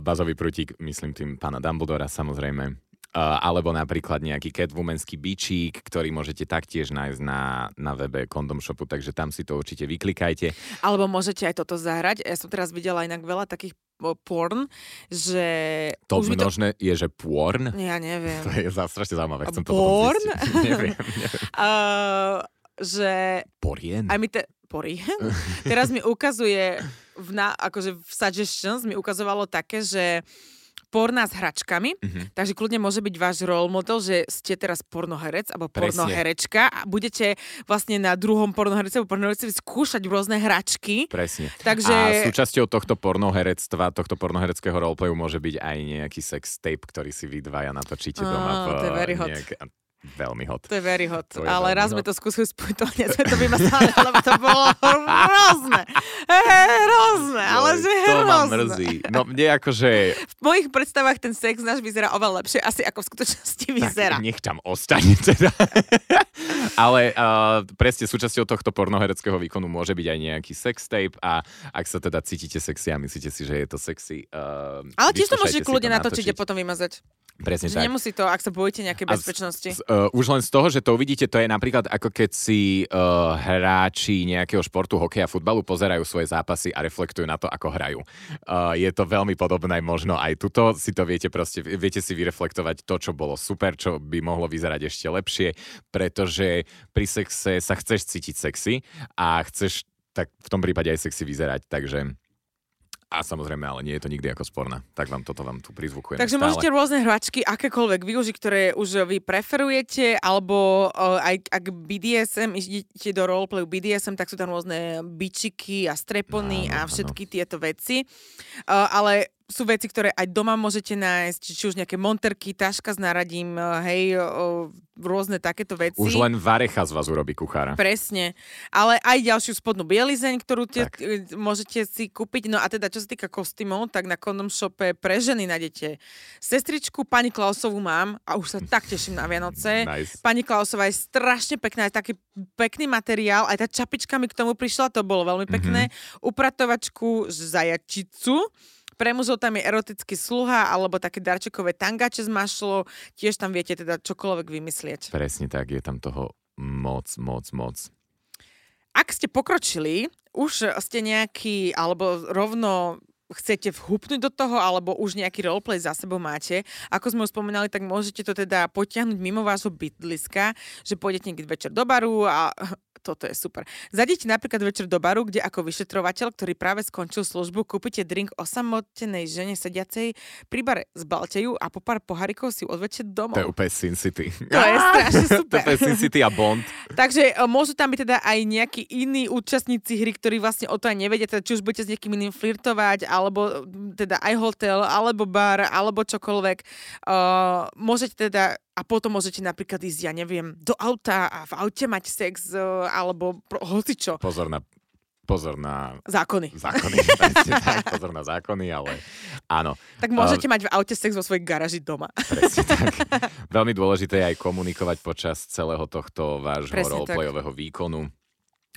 Bazový prútik, myslím tým pána Dumbledora, samozrejme. Alebo napríklad nejaký catwomanský bičík, ktorý môžete taktiež nájsť na webe Kondomshopu, takže tam si to určite vyklikajte. Alebo môžete aj toto zahrať. Ja som teraz videla inak veľa takých porn, že... To množné je, že porn? Ja neviem. To je strašne zaujímavé. Chcem porn? To potom zistiť. Neviem. Že... Porien? Porien? Teraz mi ukazuje, akože v suggestions mi ukazovalo také, že porná s hračkami, takže kľudne môže byť váš role model, že ste teraz pornoherec alebo pornoherečka a budete vlastne na druhom pornoherece alebo pornoherece skúšať rôzne hračky. Presne. Takže... A súčasťou tohto pornoherectva, tohto pornohereckého roleplayu môže byť aj nejaký sex tape, ktorý si vy dvaja natočíte doma. To je very hot. Veľmi hot. To je very hot. Ale raz sme to skúsili spôjť, to by ma stále, lebo to bolo hrozné. Hrozné, ale že hrozné. To ma mrzí. No mne akože... V mojich predstavách ten sex náš vyzerá oveľa lepšie, asi ako v skutočnosti vyzerá. Tak nech tam ostane teda. Ale presne súčasťou tohto pornohereckého výkonu môže byť aj nejaký sex tape a ak sa teda cítite sexy a myslíte si, že je to sexy, ale tiež to môžete kľudne natočiť a potom vymazať. Presne že tak. Nemusí to, ak sa bojíte nejaké bezpečnosti. Už len z toho, že to uvidíte, to je napríklad ako keď si hráči nejakého športu, hokeja, futbalu pozerajú svoje zápasy a reflektujú na to, ako hrajú. Je to veľmi podobné, možno aj tuto si to viete si vyreflektovať to, čo bolo super, čo by mohlo vyzerať ešte lepšie, pretože pri sexe sa chceš cítiť sexy a chceš tak v tom prípade aj sexy vyzerať, takže... A samozrejme, ale nie je to nikdy ako sporná. Tak vám tu prizvukujem. Takže stále. Môžete rôzne hračky, akékoľvek využiť, ktoré už vy preferujete, alebo aj ak BDSM, idete do roleplayu BDSM, tak sú tam rôzne bičiky a strepony a všetky tieto veci. Ale sú veci, ktoré aj doma môžete nájsť, či už nejaké monterky, taška s náradím, hej, rôzne takéto veci. Už len varecha z vás urobí kuchára. Presne. Ale aj ďalšiu spodnú bielizeň, ktorú môžete si kúpiť. No a teda, čo sa týka kostýmov, tak na Kondomshope pre ženy nájdete sestričku, pani Klausovú mám a už sa tak teším na Vianoce. Nice. Pani Klausová je strašne pekná, aj taký pekný materiál, aj tá čapička mi k tomu prišla, to bolo veľmi pekné. Upratovačku, zajačicu. Pre mužov tam je erotický sluha alebo také darčekové tangače z mašlo. Tiež tam viete teda čokoľvek vymyslieť. Presne tak, je tam toho moc. Ak ste pokročili, už ste nejaký, alebo rovno chcete vhupnúť do toho, alebo už nejaký roleplay za sebou máte, ako sme už spomínali, tak môžete to teda potiahnuť mimo vášho bydliska, že pôjdete niekde večer do baru a... toto je super. Zadíte napríklad večer do baru, kde ako vyšetrovateľ, ktorý práve skončil službu, kúpite drink osamotenej žene sediacej, pri bare zbaltejú a po pár pohárikov si ju odvečte domov. To je úplne Sin City. To je strašne super. To je Sin City a Bond. Takže môžu tam byť teda aj nejakí iní účastníci hry, ktorí vlastne o to aj nevedia, teda či už budete s niekým iným flirtovať, alebo teda aj hotel, alebo bar, alebo čokoľvek. Môžete teda a potom môžete napríklad ísť, ja neviem, do auta a v aute mať sex alebo hocičo. Pozor na... Zákony. Tak, pozor na zákony, ale áno. Tak môžete mať v aute sex vo svojej garáži doma. Presne tak. Veľmi dôležité je aj komunikovať počas celého tohto vášho roleplayového výkonu.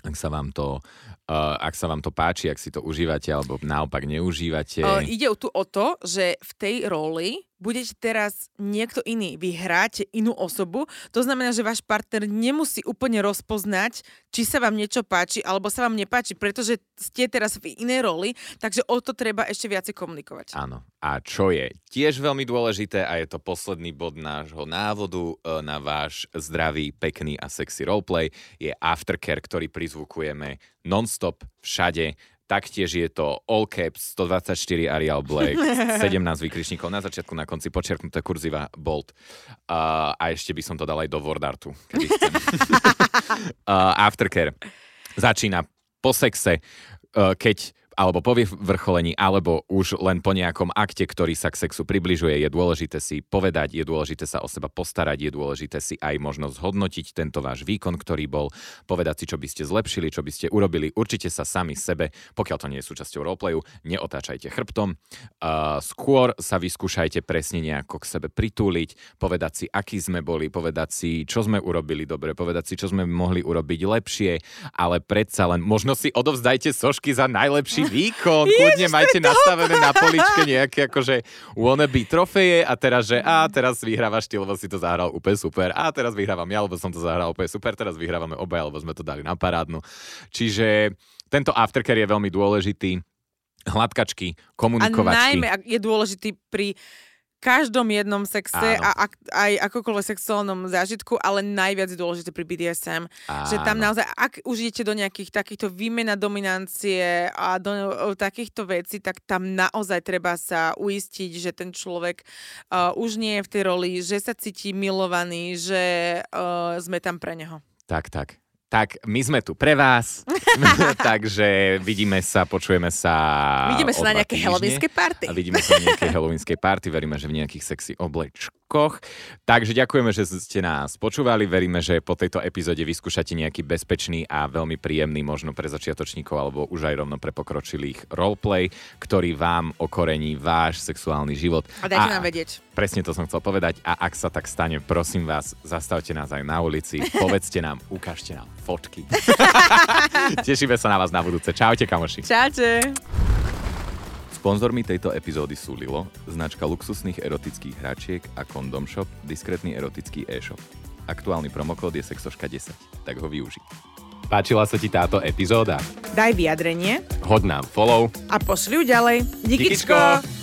Ak sa vám to páči, ak si to užívate, alebo naopak neužívate. Ide tu o to, že v tej roli budete teraz niekto iný. Vy hráte inú osobu. To znamená, že váš partner nemusí úplne rozpoznať, či sa vám niečo páči, alebo sa vám nepáči, pretože ste teraz v inej roli, takže o to treba ešte viacej komunikovať. Áno. A čo je tiež veľmi dôležité, a je to posledný bod nášho návodu na váš zdravý, pekný a sexy roleplay, je aftercare, ktorý prizvukujeme non-stop všade. Taktiež je to all caps, 124 Arial Black, 17 vykričníkov na začiatku, na konci podčiarknuté kurziva bold. A ešte by som to dal aj do wordartu, keby chcem. Aftercare začína po sexe, keď alebo po vyvrcholení, alebo už len po nejakom akte, ktorý sa k sexu približuje. Je dôležité si povedať, je dôležité sa o seba postarať, je dôležité si aj možno zhodnotiť tento váš výkon, ktorý bol, povedať si, čo by ste zlepšili, čo by ste urobili. Určite sa sami sebe, pokiaľ to nie je súčasťou roleplayu, neotáčajte chrbtom. Skôr sa vyskúšajte presne nejako k sebe pritúliť, povedať si, akí sme boli, povedať si, čo sme urobili dobre, povedať si, čo sme mohli urobiť lepšie, ale predsa len možno si odovzdajte sošky za najlepší výkon, kľudne majte nastavené na poličke nejaké akože wannabe trofeje a teraz, že teraz vyhrávaš ty, lebo si to zahral úplne super a teraz vyhrávam ja, lebo som to zahral úplne super, teraz vyhrávame obaja, lebo sme to dali na parádnu. Čiže tento aftercare je veľmi dôležitý. Hladkačky, komunikovačky. A najmä je dôležitý pri každom jednom sexe. Áno. A aj akokoľvek sexuálnom zážitku, ale najviac je dôležité pri BDSM. Áno. Že tam naozaj, ak už idete do nejakých takýchto výmen a dominancie a do takýchto vecí, tak tam naozaj treba sa uistiť, že ten človek už nie je v tej roli, že sa cíti milovaný, že sme tam pre neho. Tak. Tak my sme tu pre vás, takže vidíme sa, počujeme sa. Vidíme sa na nejakej halloweenskej party. A vidíme sa na nejakej halloweenskej party, veríme, že v nejakých sexy oblečkoch. Takže ďakujeme, že ste nás počúvali, veríme, že po tejto epizóde vyskúšate nejaký bezpečný a veľmi príjemný, možno pre začiatočníkov, alebo už aj rovno pre pokročilých roleplay, ktorý vám okorení váš sexuálny život. A dajte nám vedieť. Presne to som chcel povedať. A ak sa tak stane, prosím vás, zastavte nás aj na ulici, povedzte nám, ukážte nám fotky. Tešíme sa na vás na budúce. Čaute, kamoši. Čaute. Sponzormi tejto epizódy sú Lilo, značka luxusných erotických hračiek a Kondomshop, diskrétny erotický e-shop. Aktuálny promokód je SEXOSKA10, tak ho využij. Páčila sa ti táto epizóda? Daj vyjadrenie, hoď nám follow a pošli ju ďalej. Dikičko!